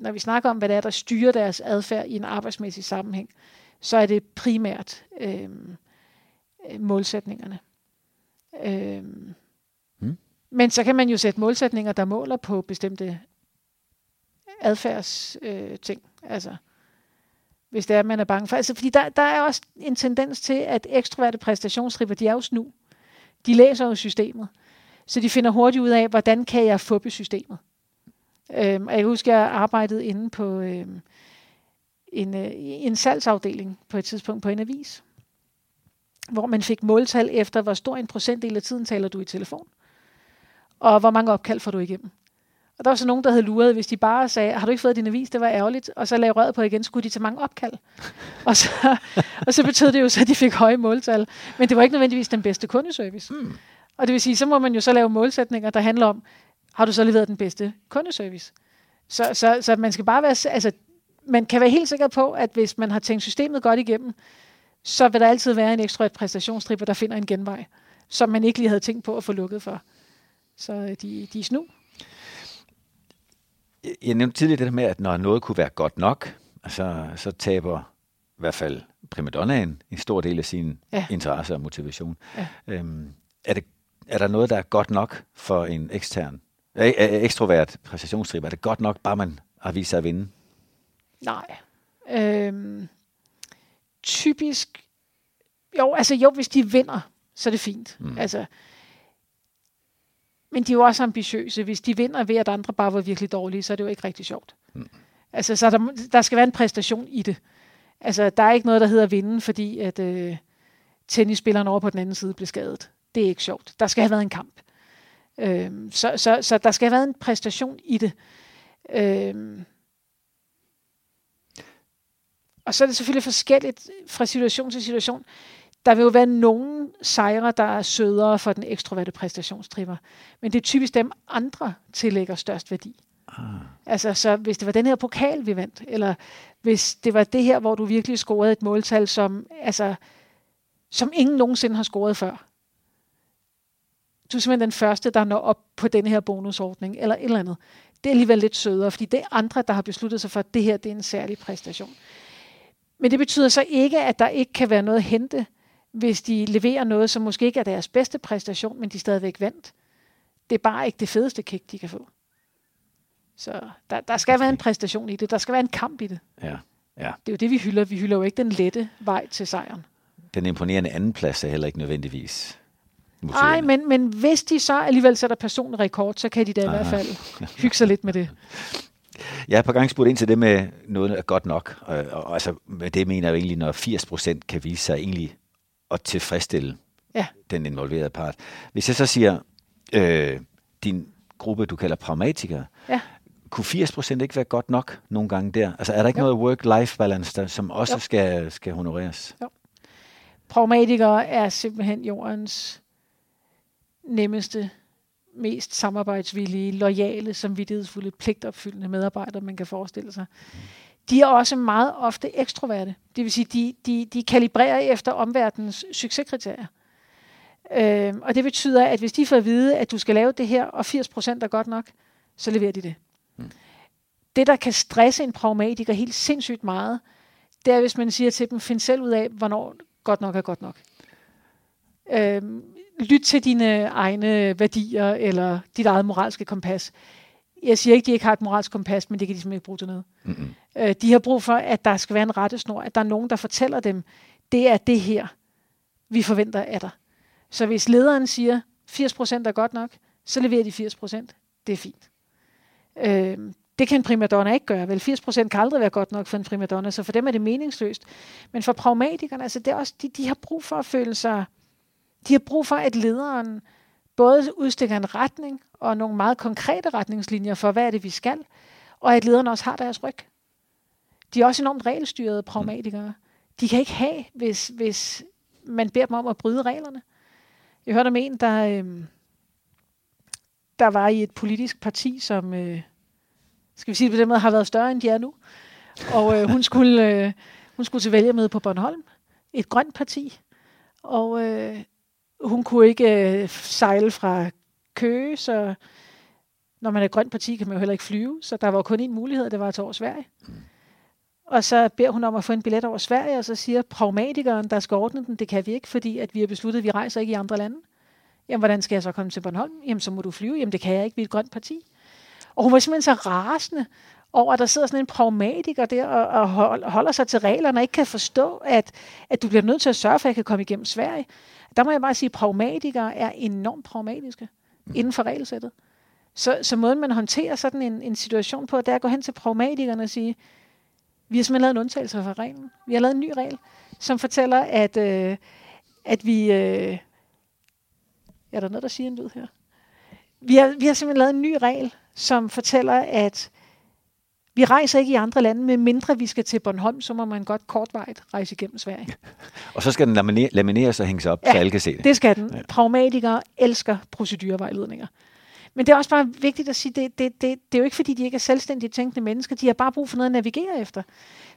når vi snakker om, hvad det er, der styrer deres adfærd i en arbejdsmæssig sammenhæng, så er det primært målsætningerne. Men så kan man jo sætte målsætninger, der måler på bestemte adfærdsting. Altså, hvis det er, man er bange for. Altså, fordi der er også en tendens til, at ekstroverte præstationstripper, de er jo snu. De læser jo systemet. Så de finder hurtigt ud af, hvordan kan jeg fuppe systemet. Og jeg husker, jeg arbejdede inde på en salgsafdeling på et tidspunkt på en avis, hvor man fik måltal efter, hvor stor en procentdel af tiden taler du i telefon. Og hvor mange opkald får du igennem. Og der var så nogen, der havde luret, hvis de bare sagde, har du ikke fået din avis, det var ærgerligt, og så lagde røret på igen, skulle de tage mange opkald. og så betød det jo så, at de fik høje måltal. Men det var ikke nødvendigvis den bedste kundeservice. Og det vil sige, så må man jo så lave målsætninger, der handler om, har du så leveret den bedste kundeservice? Så man skal bare være, altså, man kan være helt sikker på, at hvis man har tænkt systemet godt igennem, så vil der altid være en ekstrovert præstationstripper, der finder en genvej, som man ikke lige havde tænkt på at få lukket for. Så de er snu. Jeg nævnte tidligere det der med, at når noget kunne være godt nok, så taber i hvert fald primadonnaen en stor del af sin interesse og motivation. Ja. Er der noget, der er godt nok for en ekstrovert præstationsstripper? Er det godt nok, bare man har vist sig at vinde? Nej. Typisk... Jo, hvis de vinder, så er det fint. Men de er jo også ambitiøse. Hvis de vinder ved, at andre bare var virkelig dårlige, så er det jo ikke rigtig sjovt. Altså, så der skal være en præstation i det. Altså, der er ikke noget, der hedder vinde, fordi at tennisspilleren over på den anden side blev skadet. Det er ikke sjovt. Der skal have været en kamp. Så der skal have været en præstation i det. Og så er det selvfølgelig forskelligt fra situation til situation. Der vil jo være nogle sejre, der er sødere for den ekstroverte præstationstripper. Men det er typisk dem, andre tillægger størst værdi. Altså, så hvis det var den her pokal, vi vandt, eller hvis det var det her, hvor du virkelig scorede et måltal, som ingen nogensinde har scoret før. Du er simpelthen den første, der når op på den her bonusordning, eller et eller andet. Det er alligevel lidt sødere, fordi det er andre, der har besluttet sig for, at det her det er en særlig præstation. Men det betyder så ikke, at der ikke kan være noget at hente, hvis de leverer noget, som måske ikke er deres bedste præstation, men de stadigvæk vandt. Det er bare ikke det fedeste kick, de kan få. Så der skal være en præstation i det. Der skal være en kamp i det. Ja. Ja. Det er jo det, vi hylder. Vi hylder jo ikke den lette vej til sejren. Den imponerende andenplads er heller ikke nødvendigvis. Nej, men hvis de så alligevel sætter personrekord, så kan de da i hvert fald hygge sig lidt med det. Jeg har på gang spurgt ind til det med noget er godt nok. Og altså, det mener jeg jo egentlig, når 80% kan vise sig egentlig at tilfredsstille den involverede part. Hvis jeg så siger, din gruppe, du kalder pragmatikere, kunne 80% ikke være godt nok nogle gange der? Altså er der ikke noget work-life balance, der, som også skal honoreres? Jo. Pragmatikere er simpelthen jordens nemmeste, mest samarbejdsvillige, loyale, samvittighedsfulde, pligtopfyldende medarbejdere, man kan forestille sig. De er også meget ofte ekstroverte. Det vil sige, de kalibrerer efter omverdenens succeskriterier. Og det betyder, at hvis de får at vide, at du skal lave det her, og 80% er godt nok, så leverer de det. Mm. Det, der kan stresse en pragmatiker helt sindssygt meget, det er, hvis man siger til dem, find selv ud af, hvornår godt nok er godt nok. Lyt til dine egne værdier, eller dit eget moralske kompas. Jeg siger ikke, de ikke har et moralsk kompas, men det kan de simpelthen ikke bruge til noget. Mm-hmm. De har brug for, at der skal være en rettesnor, at der er nogen, der fortæller dem, det er det her, vi forventer af dig. Så hvis lederen siger, 80% er godt nok, så leverer de 80%. Det er fint. Det kan en primadonna ikke gøre. Vel, 80% kan aldrig være godt nok for en primadonna, så for dem er det meningsløst. Men for pragmatikerne, altså det er også, de har brug for at føle sig... De har brug for, at lederen både udstikker en retning og nogle meget konkrete retningslinjer for, hvad er det, vi skal, og at lederen også har deres ryg. De er også enormt regelstyrede pragmatikere. De kan ikke have, hvis man beder dem om at bryde reglerne. Jeg hørte om en, der var i et politisk parti, som skal vi sige på den måde, har været større, end de er nu. Og hun skulle til vælgermøde på Bornholm. Et grønt parti. Og hun kunne ikke sejle fra Køge, så når man er et grønt parti, kan man jo heller ikke flyve. Så der var kun én mulighed, det var at tage over Sverige. Og så beder hun om at få en billet over Sverige, og så siger pragmatikeren, der skal ordne den, det kan vi ikke, fordi at vi har besluttet, at vi rejser ikke i andre lande. Jamen, hvordan skal jeg så komme til Bornholm? Jamen, så må du flyve. Jamen, det kan jeg ikke, vi er et grønt parti. Og hun var simpelthen så rasende over, at der sidder sådan en pragmatiker der og holder sig til reglerne og ikke kan forstå, at du bliver nødt til at sørge for, at jeg kan komme igennem Sverige. Der må jeg bare sige, at pragmatikere er enormt pragmatiske inden for regelsættet. Så måden man håndterer sådan en situation på, det er at gå hen til pragmatikerne og sige, vi har simpelthen lavet en undtagelse fra reglen. Vi har lavet en ny regel, som fortæller, at vi... er der noget, der siger en lyd her? Vi har simpelthen lavet en ny regel, som fortæller, at vi rejser ikke i andre lande, med mindre vi skal til Bornholm, så må man godt kortvarigt rejse igennem Sverige. Og så skal den lamineres og hænges op, så alle kan se det. Det skal den. Ja. Pragmatikere elsker procedurevejledninger. Men det er også bare vigtigt at sige, det er jo ikke fordi, de ikke er selvstændigt tænkende mennesker, de har bare brug for noget at navigere efter.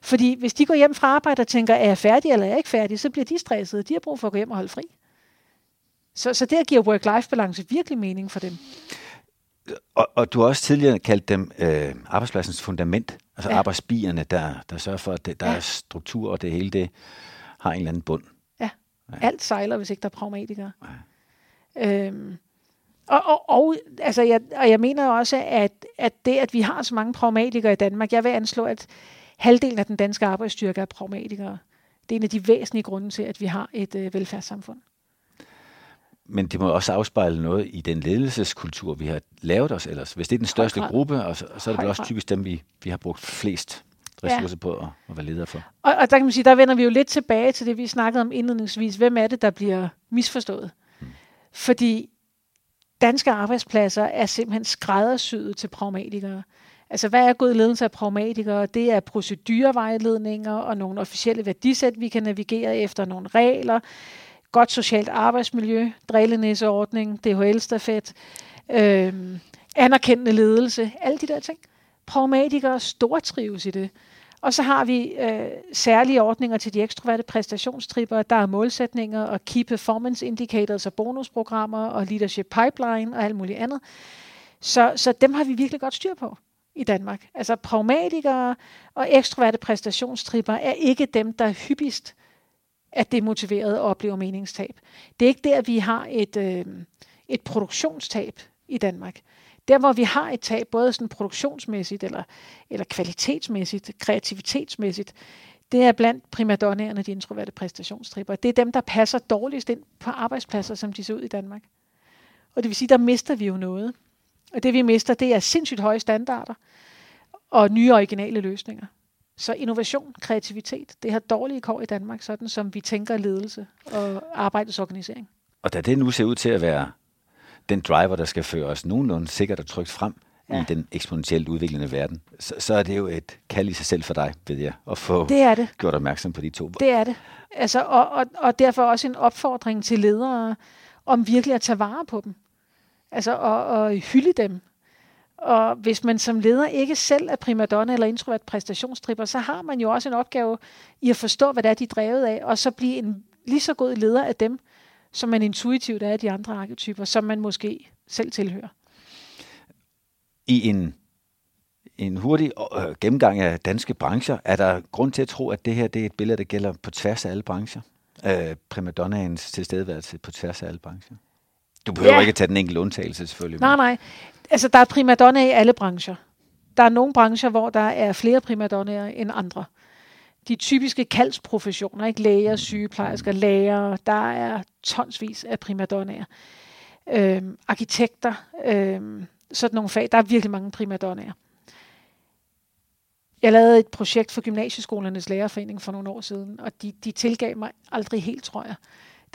Fordi hvis de går hjem fra arbejde og tænker, er jeg færdig eller er jeg ikke færdig, så bliver de stressede. De har brug for at gå hjem og holde fri. Så det giver work-life-balance virkelig mening for dem. Og du har også tidligere kaldt dem arbejdspladsens fundament, altså arbejdsbierne, der sørger for, at der er struktur, og det hele det har en eller anden bund. Ja. Alt sejler, hvis ikke der er pragmatikere. Ja. Altså, jeg mener også, at det, at vi har så mange pragmatikere i Danmark, jeg vil anslå, at halvdelen af den danske arbejdsstyrke er pragmatikere. Det er en af de væsentlige grunde til, at vi har et velfærdssamfund. Men det må også afspejle noget i den ledelseskultur, vi har lavet os ellers. Hvis det er den største gruppe, og så er det også typisk dem, vi har brugt flest ressourcer på at være ledere for. Og der kan man sige, der vender vi jo lidt tilbage til det, vi snakkede om indledningsvis. Hvem er det, der bliver misforstået? Fordi danske arbejdspladser er simpelthen skræddersyet til pragmatikere. Altså, hvad er god ledelse af pragmatikere? Det er procedurevejledninger og nogle officielle værdisæt, vi kan navigere efter, nogle regler. Godt socialt arbejdsmiljø, drillenæseordning, DHL-stafet, anerkendende ledelse, alle de der ting. Pragmatikere stortrives i det. Og så har vi særlige ordninger til de ekstroverte præstationstripper. Der er målsætninger og key performance indicators og bonusprogrammer og leadership pipeline og alt muligt andet. Så dem har vi virkelig godt styr på i Danmark. Altså pragmatikere og ekstroverte præstationstripper er ikke dem, der hyppigst at det er motiveret og oplever meningstab. Det er ikke der, vi har et produktionstab i Danmark. Der, hvor vi har et tab, både sådan produktionsmæssigt eller kvalitetsmæssigt, kreativitetsmæssigt, det er blandt primadonnaerne, de introverte præstationstripper. Det er dem, der passer dårligst ind på arbejdspladser, som de ser ud i Danmark. Og det vil sige, der mister vi jo noget. Og det, vi mister, det er sindssygt høje standarder og nye originale løsninger. Så innovation, kreativitet, det har dårlige kår i Danmark, sådan som vi tænker ledelse og arbejdsorganisering. Og da det nu ser ud til at være den driver, der skal føre os nogenlunde sikkert og trygt frem i den eksponentielt udviklende verden, så er det jo et kald i sig selv for dig, ved jeg, at få gjort opmærksom på de to. Det er det. Altså, og derfor også en opfordring til ledere om virkelig at tage vare på dem. Altså, og hylde dem. Og hvis man som leder ikke selv er primadonna eller introvert præstationstripper, så har man jo også en opgave i at forstå, hvad det er, de er drevet af, og så blive en lige så god leder af dem, som man intuitivt er af de andre arketyper, som man måske selv tilhører. I en hurtig gennemgang af danske brancher, er der grund til at tro, at det her det er et billede, der gælder på tværs af alle brancher? Primadonnaens tilstedeværelse på tværs af alle brancher? Du behøver ikke at tage den enkelte undtagelse, selvfølgelig. Nej. Altså, der er primadonnaer i alle brancher. Der er nogle brancher, hvor der er flere primadonnaer end andre. De typiske kaldsprofessioner, ikke? Læger, sygeplejersker, lærere, der er tonsvis af primadonnaer. Arkitekter, sådan nogle fag. Der er virkelig mange primadonnaer. Jeg lavede et projekt for Gymnasieskolernes Lærerforening for nogle år siden, og de tilgav mig aldrig helt, tror jeg,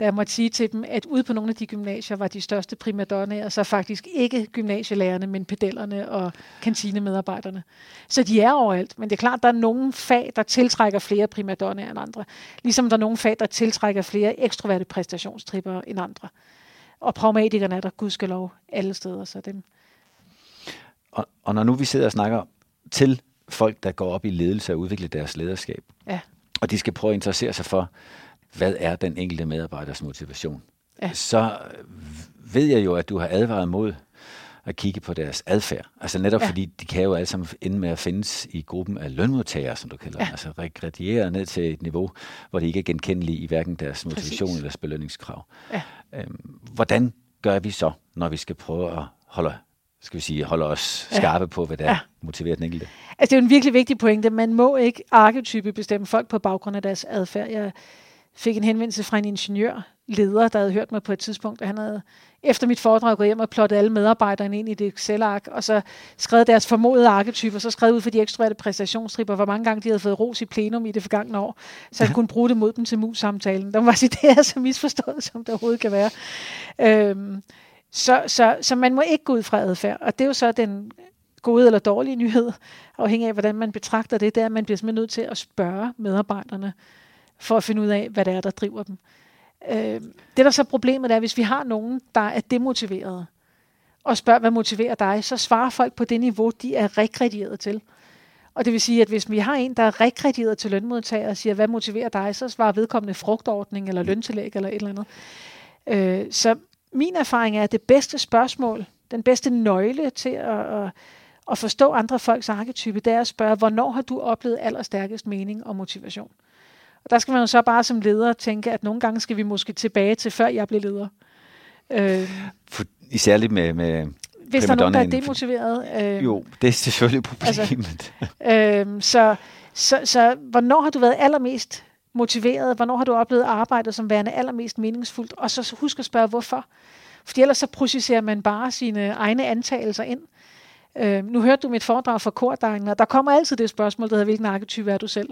da jeg måtte sige til dem, at ude på nogle af de gymnasier var de største primadonnaer, så faktisk ikke gymnasielærerne, men pedellerne og kantinemedarbejderne. Så de er overalt, men det er klart, at der er nogle fag, der tiltrækker flere primadonnaer end andre. Ligesom der er nogle fag, der tiltrækker flere ekstroverte præstationstrippere end andre. Og pragmatikerne er der gudskelov alle steder, så dem. Og når nu vi sidder og snakker til folk, der går op i ledelse og udvikler deres lederskab, og de skal prøve at interessere sig for, hvad er den enkelte medarbejders motivation? Så ved jeg jo, at du har advaret mod at kigge på deres adfærd. Altså netop fordi, de kan jo alle sammen ende med at findes i gruppen af lønmodtagere, som du kalder dem. Altså regrediere ned til et niveau, hvor de ikke er genkendelige i hverken deres motivation eller deres belønningskrav. Hvordan gør vi så, når vi skal prøve at holde os skarpe på, hvad der motiverer den enkelte? Altså det er jo en virkelig vigtig pointe. Man må ikke arketype bestemme folk på baggrund af deres adfærd. Jeg fik en henvendelse fra en ingeniørleder, der havde hørt mig på et tidspunkt, at han havde efter mit foredrag gået hjem og plottet alle medarbejderne ind i det Excel-ark, og så skrevet deres formodede arketyper, så skrevet ud for de ekstroverte præstationstripper, hvor mange gange de havde fået ros i plenum i det forgangne år, så jeg kunne bruge det mod dem til mus-samtalen. Der var det her så misforstået, som der overhovedet kan være. Så man må ikke gå ud fra adfærd, og det er jo så den gode eller dårlige nyhed, afhængig af, hvordan man betragter det, det er, at man bliver simpelthen nødt til at spørge medarbejderne, for at finde ud af, hvad det er, der driver dem. Det, der så problemet er, hvis vi har nogen, der er demotiverede, og spørger, hvad motiverer dig, så svarer folk på det niveau, de er regredieret til. Og det vil sige, at hvis vi har en, der er regredieret til lønmodtagere, og siger, hvad motiverer dig, så svarer vedkommende frugtordning, eller løntillæg, eller et eller andet. Så min erfaring er, at det bedste spørgsmål, den bedste nøgle til at forstå andre folks arketype, det er at spørge, hvornår har du oplevet allerstærkest mening og motivation? Der skal man jo så bare som leder tænke, at nogle gange skal vi måske tilbage til, før jeg blev leder. Især lidt med hvis der er nogen, der er demotiveret. Jo, det er selvfølgelig problemet. Altså, så hvornår har du været allermest motiveret? Hvornår har du oplevet arbejdet som værende allermest meningsfuldt? Og så husk at spørge, hvorfor. Fordi ellers så processerer man bare sine egne antagelser ind. Nu hørte du mit foredrag fra Kordegnene, og der kommer altid det spørgsmål, der hedder, hvilken arketype er du selv?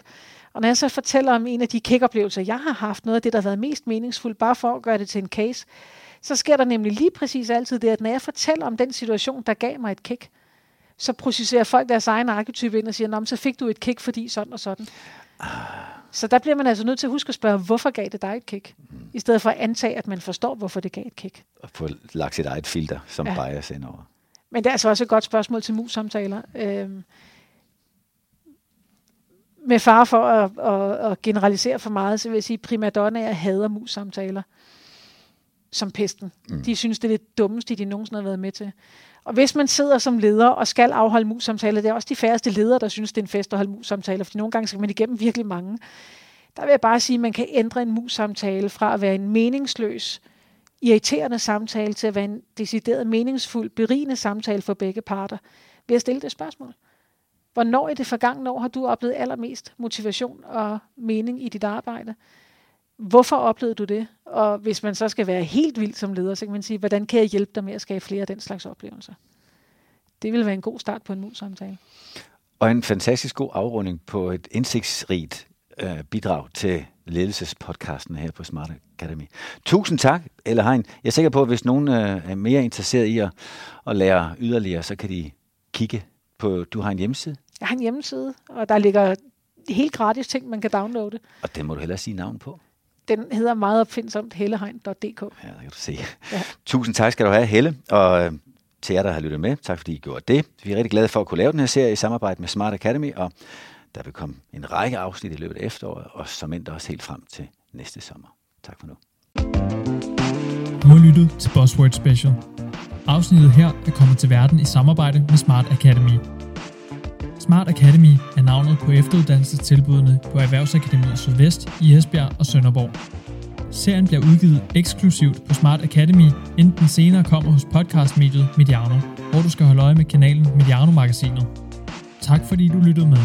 Og når jeg så fortæller om en af de kick-oplevelser, jeg har haft, noget af det, der har været mest meningsfuldt, bare for at gøre det til en case, så sker der nemlig lige præcis altid det, at når jeg fortæller om den situation, der gav mig et kick, så processerer folk deres egen arketype ind og siger, nå, så fik du et kick, fordi sådan og sådan. Så der bliver man altså nødt til at huske at spørge, hvorfor gav det dig et kick? I stedet for at antage, at man forstår, hvorfor det gav et kick. Og få lagt sit eget filter, som bias indover. Men det er altså også et godt spørgsmål til mus-samtaler. Med fare for at generalisere for meget, så vil jeg sige, at primadonnaer hader mus-samtaler som pesten. De synes, det er det dummeste, de nogensinde har været med til. Og hvis man sidder som leder og skal afholde mus-samtaler, det er også de færreste ledere, der synes, det er en fest at holde mus-samtaler, fordi nogle gange skal man igennem virkelig mange. Der vil jeg bare sige, at man kan ændre en mus-samtale fra at være en meningsløs, irriterende samtale til at være en decideret meningsfuld, berigende samtale for begge parter, ved at stille det spørgsmål. Hvornår i det forgangne år har du oplevet allermest motivation og mening i dit arbejde? Hvorfor oplevede du det? Og hvis man så skal være helt vild som leder, så kan man sige, hvordan kan jeg hjælpe dig med at skabe flere af den slags oplevelser? Det vil være en god start på en MUD-samtale. Og en fantastisk god afrunding på et indsigtsrigt bidrag til ledelsespodcasten her på Smart Academy. Tusind tak, Helle Hedegaard Hegn. Jeg er sikker på, at hvis nogen er mere interesseret i at lære yderligere, så kan de kigge på, du har en hjemmeside? Jeg har en hjemmeside, og der ligger helt gratis ting, man kan downloade. Og den må du hellere sige navn på. Den hedder meget opfindsomt Hellehegn.dk. Ja, det kan du se. Ja. Tusind tak skal du have, Helle, og til jer, der har lyttet med. Tak fordi I gjorde det. Vi er rigtig glade for at kunne lave den her serie i samarbejde med Smart Academy, og der vil komme en række afsnit i løbet af efteråret, og som endte også helt frem til næste sommer. Tak for nu. Du har lyttet til Boshwood Special. Afsnittet her er kommet til verden i samarbejde med Smart Academy. Smart Academy er navnet på efteruddannelsestilbudene på Erhvervsakademiet Sydvest i Esbjerg og Sønderborg. Serien bliver udgivet eksklusivt på Smart Academy, inden den senere kommer hos podcastmediet Mediano, hvor du skal holde øje med kanalen Mediano-magasinet. Tak fordi du lyttede med.